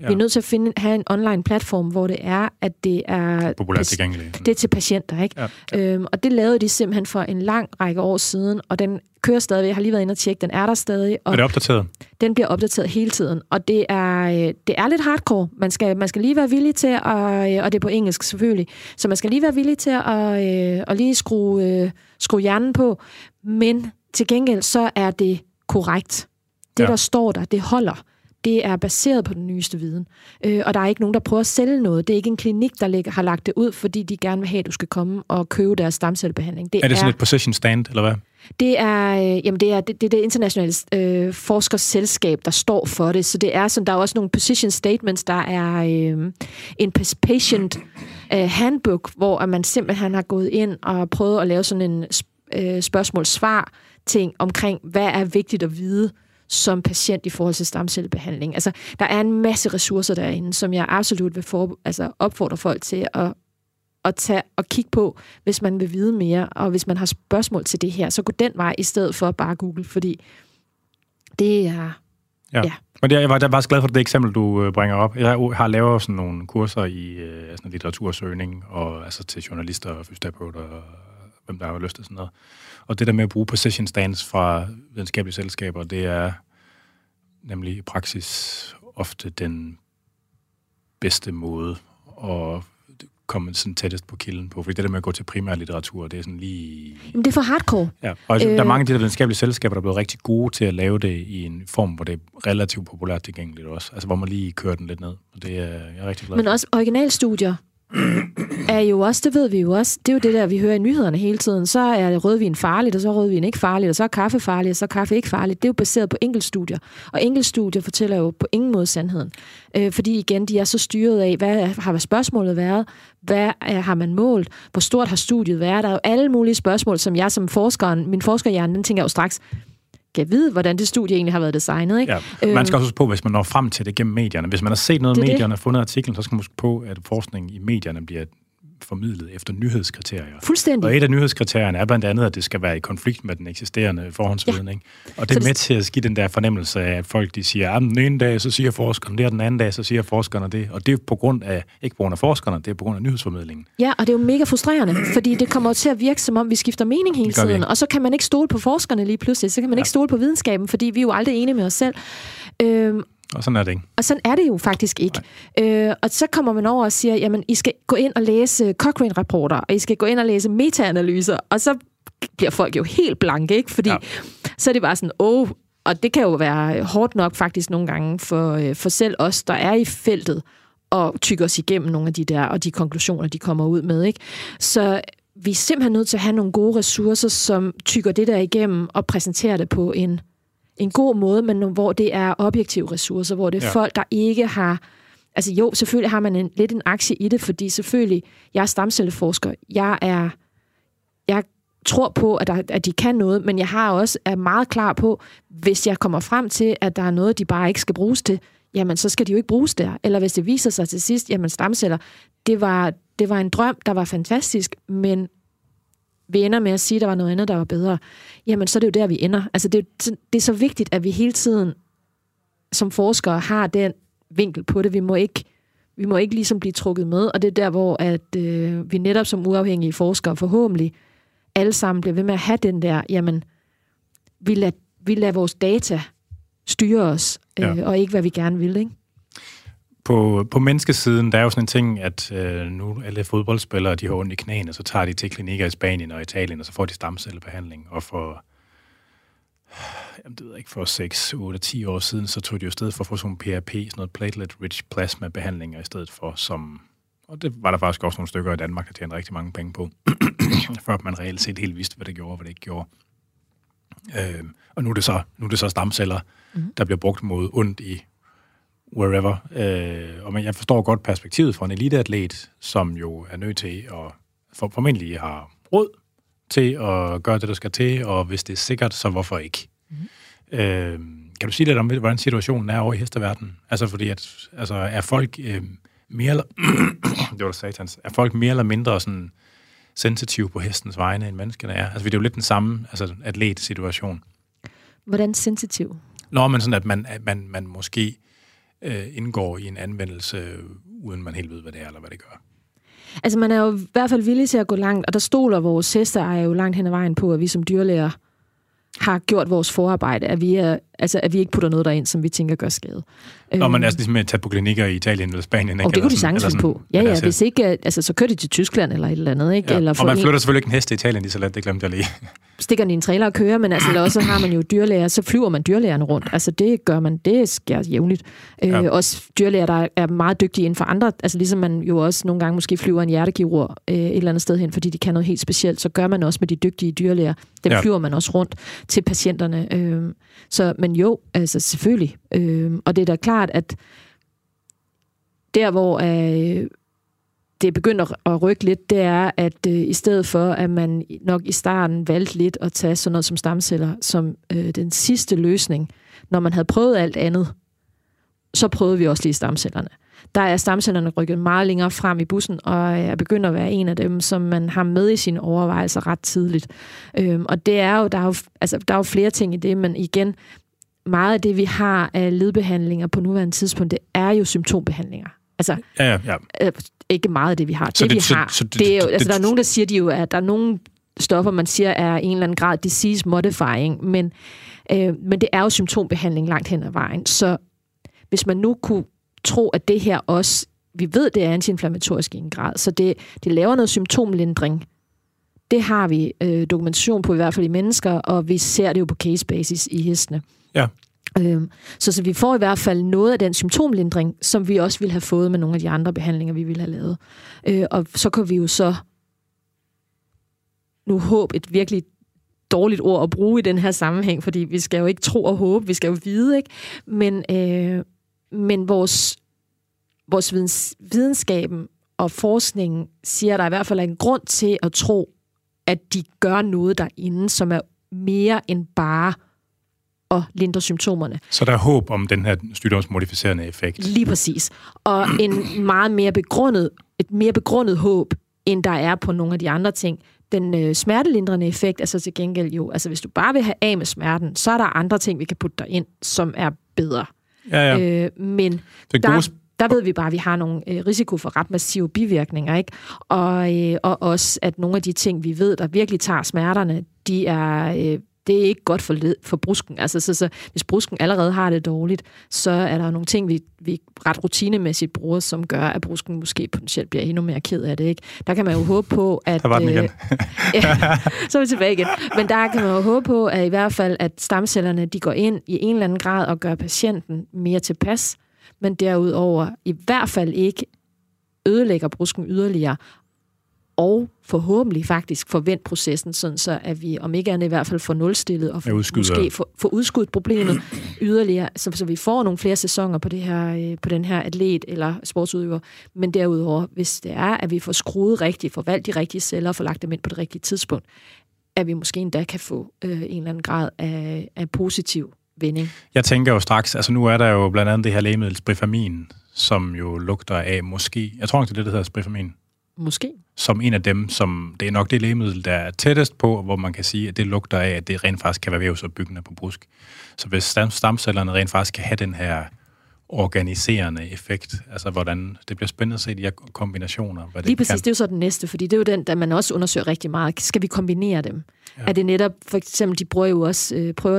Ja. Vi er nødt til at have en online platform, hvor det er, at det er populært tilgængeligt. Det er til patienter, ikke? Ja. Og det lavede de simpelthen for en lang række år siden, og den kører stadig. Jeg har lige været inde og tjekke, den er der stadig. Og er det opdateret? Den bliver opdateret hele tiden, og det er lidt hardcore. Man skal lige være villig til, og det er på engelsk selvfølgelig, så man skal lige være villig til at lige skrue hjernen på, men til gengæld så er det korrekt. Det, der står der, det holder. det er baseret på den nyeste viden. Og der er ikke nogen, der prøver at sælge noget. Det er ikke en klinik, der har lagt det ud, fordi de gerne vil have, at du skal komme og købe deres stamcellebehandling. Det er sådan et possession stand, eller hvad? Det er det internationale forskerselskab, der står for det. Så det er sådan, der er også nogle position statements, der er en patient handbook, hvor man simpelthen har gået ind og prøvet at lave sådan en spørgsmål-svar-ting omkring, hvad er vigtigt at vide som patient i forhold til stamcellebehandling. Altså, der er en masse ressourcer derinde, som jeg absolut vil opfordre folk til at tage og kigge på, hvis man vil vide mere, og hvis man har spørgsmål til det her, så gå den vej, i stedet for bare Google, fordi det er... Ja. Men jeg var også glad for det eksempel, du bringer op. Jeg har lavet sådan nogle kurser i sådan litteratursøgning, og altså til journalister og fysioterapeuter og hvem der har lyst til sådan noget. Og det der med at bruge position stands fra videnskabelige selskaber, det er nemlig i praksis ofte den bedste måde at komme sådan tættest på kilden på. Fordi det der med at gå til primær litteratur, det er sådan lige... Jamen, det er for hardcore. Ja, og der er mange af de der videnskabelige selskaber, der er blevet rigtig gode til at lave det i en form, hvor det er relativt populært tilgængeligt også. Altså, hvor man lige kører den lidt ned. Og det er jeg er rigtig glad for. Men også originalstudier er jo også, det ved vi jo også, det er jo det der, vi hører i nyhederne hele tiden, så er rødvin farligt, og så er rødvin ikke farligt, og så er kaffe farligt, og så er kaffe ikke farligt. Det er jo baseret på enkeltstudier, og enkeltstudier fortæller jo på ingen måde sandheden. Fordi igen, de er så styret af, hvad har spørgsmålet været, hvad har man målt, hvor stort har studiet været, der er jo alle mulige spørgsmål, som jeg som forskeren, min forskerhjerne, den tænker jo straks, kan jeg vide, hvordan det studie egentlig har været designet, ikke? Ja. Man skal også huske på, hvis man når frem til det gennem medierne. Hvis man har set noget i medierne og fundet artiklen, så skal man huske på, at forskning i medierne bliver formidlet efter nyhedskriterier. Fuldstændig. Og et af nyhedskriterierne er blandt andet, at det skal være i konflikt med den eksisterende forhåndsviden, ikke? Og det er med til at give den der fornemmelse af, at folk de siger, den ene dag, så siger forskerne det, og den anden dag, så siger forskerne det. Og det er på grund af, ikke på grund af forskerne, det er på grund af nyhedsformidlingen. Ja, og det er jo mega frustrerende, fordi det kommer til at virke, som om vi skifter mening hele tiden. Og så kan man ikke stole på forskerne lige pludselig, så kan man ikke stole på videnskaben, fordi vi er jo aldrig enige med os selv. Og sådan er det ikke. Og sådan er det jo faktisk ikke. Og så kommer man over og siger, jamen, I skal gå ind og læse Cochrane-rapporter, og I skal gå ind og læse metaanalyser, og så bliver folk jo helt blanke, ikke? Fordi så er det bare sådan, og det kan jo være hårdt nok faktisk nogle gange for selv os, der er i feltet, og tykker os igennem nogle af de der, og de konklusioner, de kommer ud med, ikke? Så vi er simpelthen nødt til at have nogle gode ressourcer, som tykker det der igennem, og præsenterer det på en god måde, men hvor det er objektive ressourcer, hvor det er folk, der ikke har... Altså jo, selvfølgelig har man lidt en aktie i det, fordi selvfølgelig, jeg er stamcelleforsker, jeg tror på, at de kan noget, men jeg har også er meget klar på, hvis jeg kommer frem til, at der er noget, de bare ikke skal bruges til, jamen så skal de jo ikke bruges der. Eller hvis det viser sig til sidst, jamen stamceller, det var en drøm, der var fantastisk, men vi ender med at sige, at der var noget andet, der var bedre, jamen så er det jo der, vi ender. Altså, det er så vigtigt, at vi hele tiden som forskere har den vinkel på det. Vi må ikke ligesom blive trukket med, og det er der, hvor at, vi netop som uafhængige forskere forhåbentlig alle sammen bliver ved med at have den der, jamen, vi lader vores data styre os, og ikke hvad vi gerne vil, ikke? På menneskesiden, der er jo sådan en ting, at nu alle fodboldspillere, de har ondt i knæene, så tager de til klinikker i Spanien og Italien, og så får de stamcellebehandling. Og for, jamen det ved jeg ikke, for 6, 8, 10 år siden, så tog de jo i stedet for at få sådan en PRP, sådan noget platelet-rich plasma-behandlinger i stedet for, som... Og det var der faktisk også nogle stykker i Danmark, der tjente rigtig mange penge på, før man reelt set helt vidste, hvad det gjorde og hvad det ikke gjorde. Og nu er det så stamceller, der bliver brugt mod ondt i wherever. Og men jeg forstår godt perspektivet fra en eliteatlet, som jo er nødt til at formentlig har råd til at gøre det, der skal til, og hvis det er sikkert, så hvorfor ikke? Mm-hmm. Kan du sige lidt om, hvordan situationen er over i hesteverdenen? Altså fordi, at er folk mere eller... det var satans. Er folk mere eller mindre sådan sensitive på hestens vegne, end menneskene er? Altså det er jo lidt den samme atlet-situation. Hvordan sensitiv? Nå, men sådan, at man måske... indgår i en anvendelse, uden man helt ved, hvad det er, eller hvad det gør. Altså, man er jo i hvert fald villig til at gå langt, og der stoler vores hesteejere jo langt hen ad vejen på, at vi som dyrlæger har gjort vores forarbejde, at vi er Altså, at vi ikke putter noget derind, som vi tænker gør skade. Nå, men altså ligesom at tage på klinikker i Italien eller Spanien. Ikke? Og det kunne de sagtens på. Ja, ja, hvis ikke, altså, så kører de til Tyskland eller et eller andet. Ikke? Ja. Eller og man flytter selvfølgelig ikke en hest til Italien, lige så let, det glemte jeg lige. Stikker den i en trailer og kører, men altså, eller også har man jo dyrlæger, så flyver man dyrlægerne rundt. Altså, det gør man, det sker jævnligt. Ja. Også dyrlæger, der er meget dygtige inden for andre, altså ligesom man jo også nogle gange måske flyver en hjertekirurg et eller andet sted hen, fordi de kan noget helt specielt, så gør man også med de dygtige dyrlæger. Dem flyver man også rundt til patienterne. Så, men jo, altså selvfølgelig. Og det er da klart, at der, hvor det er begyndt at rykke lidt, det er, at i stedet for, at man nok i starten valgte lidt at tage sådan noget som stamceller, som den sidste løsning, når man havde prøvet alt andet, så prøvede vi også lige stamcellerne. Der er stamcellerne rykket meget længere frem i bussen, og er begyndt at være en af dem, som man har med i sine overvejelser ret tidligt. Og det er jo, der er jo flere ting i det, men igen, meget af det, vi har af ledbehandlinger på nuværende tidspunkt, det er jo symptombehandlinger. Altså, ikke meget af det, vi har. Der er nogen, der siger, at der er nogen stoffer, man siger, er i en eller anden grad disease modifying, men det er jo symptombehandling langt hen ad vejen. Så hvis man nu kunne tro, at det her også, vi ved, det er antiinflammatorisk i en grad, så det laver noget symptomlindring. Det har vi dokumentation på, i hvert fald i mennesker, og vi ser det jo på casebasis i hestene. Ja. Så vi får i hvert fald noget af den symptomlindring, som vi også ville have fået med nogle af de andre behandlinger, vi ville have lavet. Og så kan vi jo så nu håbe, et virkelig dårligt ord at bruge i den her sammenhæng, fordi vi skal jo ikke tro og håbe, vi skal jo vide, ikke? Men vores videnskaben og forskningen siger, at der i hvert fald er en grund til at tro, at de gør noget derinde, som er mere end bare at lindre symptomerne. Så der er håb om den her sygdomsmodificerende effekt. Lige præcis. Og et mere begrundet håb, end der er på nogle af de andre ting. Den smertelindrende effekt er så til gengæld jo, altså hvis du bare vil have af med smerten, så er der andre ting, vi kan putte derind, som er bedre. Ja, ja. Men der ved vi bare, at vi har nogle risiko for ret massive bivirkninger, ikke? Og også, at nogle af de ting, vi ved, der virkelig tager smerterne, det er ikke godt for brusken. Altså, så hvis brusken allerede har det dårligt, så er der nogle ting, vi ret rutinemæssigt bruger, som gør, at brusken måske potentielt bliver endnu mere ked af det, ikke? Der kan man jo håbe på, at... Der var den igen. Så er vi tilbage igen. Men der kan man jo håbe på, at i hvert fald, at stamcellerne, de går ind i en eller anden grad og gør patienten mere tilpas, men derudover i hvert fald ikke ødelægger brusken yderligere, og forhåbentlig faktisk forvent processen, sådan så at vi om ikke andet i hvert fald får nulstillet og måske får udskudt problemet yderligere, så vi får nogle flere sæsoner på, det her, på den her atlet eller sportsudøver. Men derudover, hvis det er, at vi får skruet rigtigt, får valgt de rigtige celler og får lagt dem ind på det rigtige tidspunkt, at vi måske endda kan få en eller anden grad af positiv vending. Jeg tænker jo straks, altså nu er der jo blandt andet det her lægemiddel sprifamin, som jo lugter af måske, jeg tror ikke det er det, der hedder sprifamin. Måske. Som en af dem, som det er nok det lægemiddel, der er tættest på, hvor man kan sige, at det lugter af, at det rent faktisk kan være vævsopbyggende på brusk. Så hvis stamcellerne rent faktisk kan have den her organiserende effekt, altså hvordan det bliver spændende at se de her kombinationer. Hvad det lige præcis, kan. Det er jo så den næste, fordi det er jo den, der man også undersøger rigtig meget. Skal vi kombinere dem? Ja. Er det netop, for eksempel, de prøver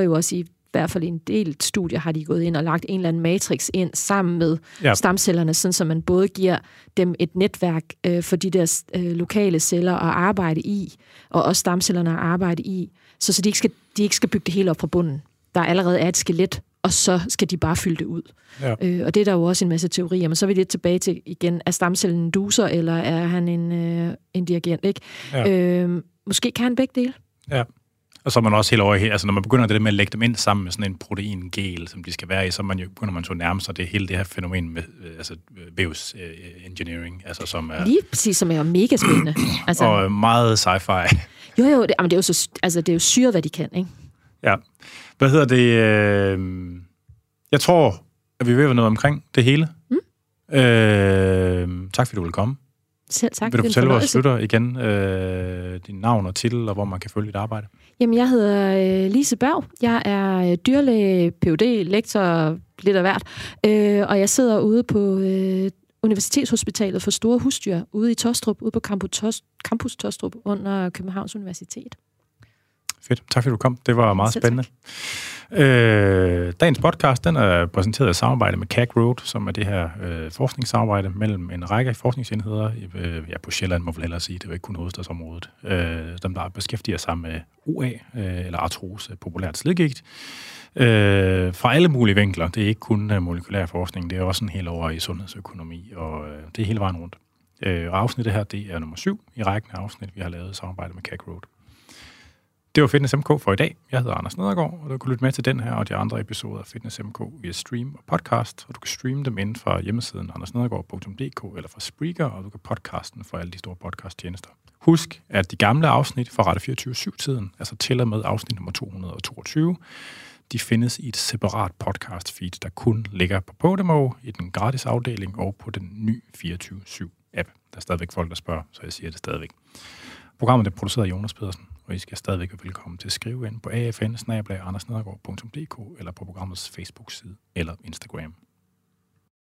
jo også i hvert fald i en del studier har de gået ind og lagt en eller anden matrix ind sammen med stamcellerne, sådan så man både giver dem et netværk for de der lokale celler at arbejde i, og også stamcellerne at arbejde i, så de ikke skal bygge det hele op fra bunden. Der allerede er et skelet, og så skal de bare fylde det ud. Ja. Og det er der jo også en masse teorier, men så er vi lidt tilbage til igen, er stamcellen en duser, eller er han en dirigent, ikke? Ja. Måske kan han begge dele. Ja. Og så er man også helt over her, altså når man begynder det med at lægge dem ind sammen med sådan en proteingel, som de skal være i, så begynder man så nærmest sig det hele det her fænomen med altså vævs engineering, altså som er lige præcis, som er mega spændende. Altså, og meget sci-fi. Jo, det er jo så, altså det er jo syret, hvad de kan, ikke? Ja. Hvad hedder det? Jeg tror, at vi ved noget omkring det hele. Tak fordi du ville komme. Selv tak. Vil du fortælle vores lytter igen din navn og titel, og hvor man kan følge dit arbejde? Jamen, jeg hedder Lise Berg. Jeg er dyrlæge, PhD, lektor, lidt af hvert. Og jeg sidder ude på Universitetshospitalet for Store Husdyr, ude i Tystrup, ude på Campus Tystrup under Københavns Universitet. Fedt. Tak fordi du kom. Det var meget spændende. Dagens podcast, den er præsenteret i samarbejde med CAG ROAD, som er det her forskningssamarbejde mellem en række forskningsenheder på Sjælland, må vel hellere sige, det var ikke kun hovedstadsområdet. Dem, der beskæftiger sig med OA, eller artrose, populært slidgigt, fra alle mulige vinkler. Det er ikke kun molekylær forskning, det er også en hel over i sundhedsøkonomi, og det er hele vejen rundt. Afsnittet her, det er nummer 7 i rækken af afsnit, vi har lavet i samarbejde med CAG ROAD. Det var Fitness MK for i dag. Jeg hedder Anders Nedergaard, og du kan lytte med til den her og de andre episoder af Fitness MK via stream og podcast, og du kan streame dem inden fra hjemmesiden andersnedergaard.dk eller fra Spreaker, og du kan podcasten for alle de store podcasttjenester. Husk, at de gamle afsnit fra Rette 24/7-tiden, altså til og med afsnit nummer 222, de findes i et separat podcast feed, der kun ligger på Podimo, i den gratis afdeling og på den nye 24/7-app. Der er stadigvæk folk, der spørger, så jeg siger det stadigvæk. Programmet er produceret af Jonas Pedersen, og I skal stadigvæk være velkommen til at skrive ind på afn@andersnedergaard.dk eller på programmets Facebook-side eller Instagram.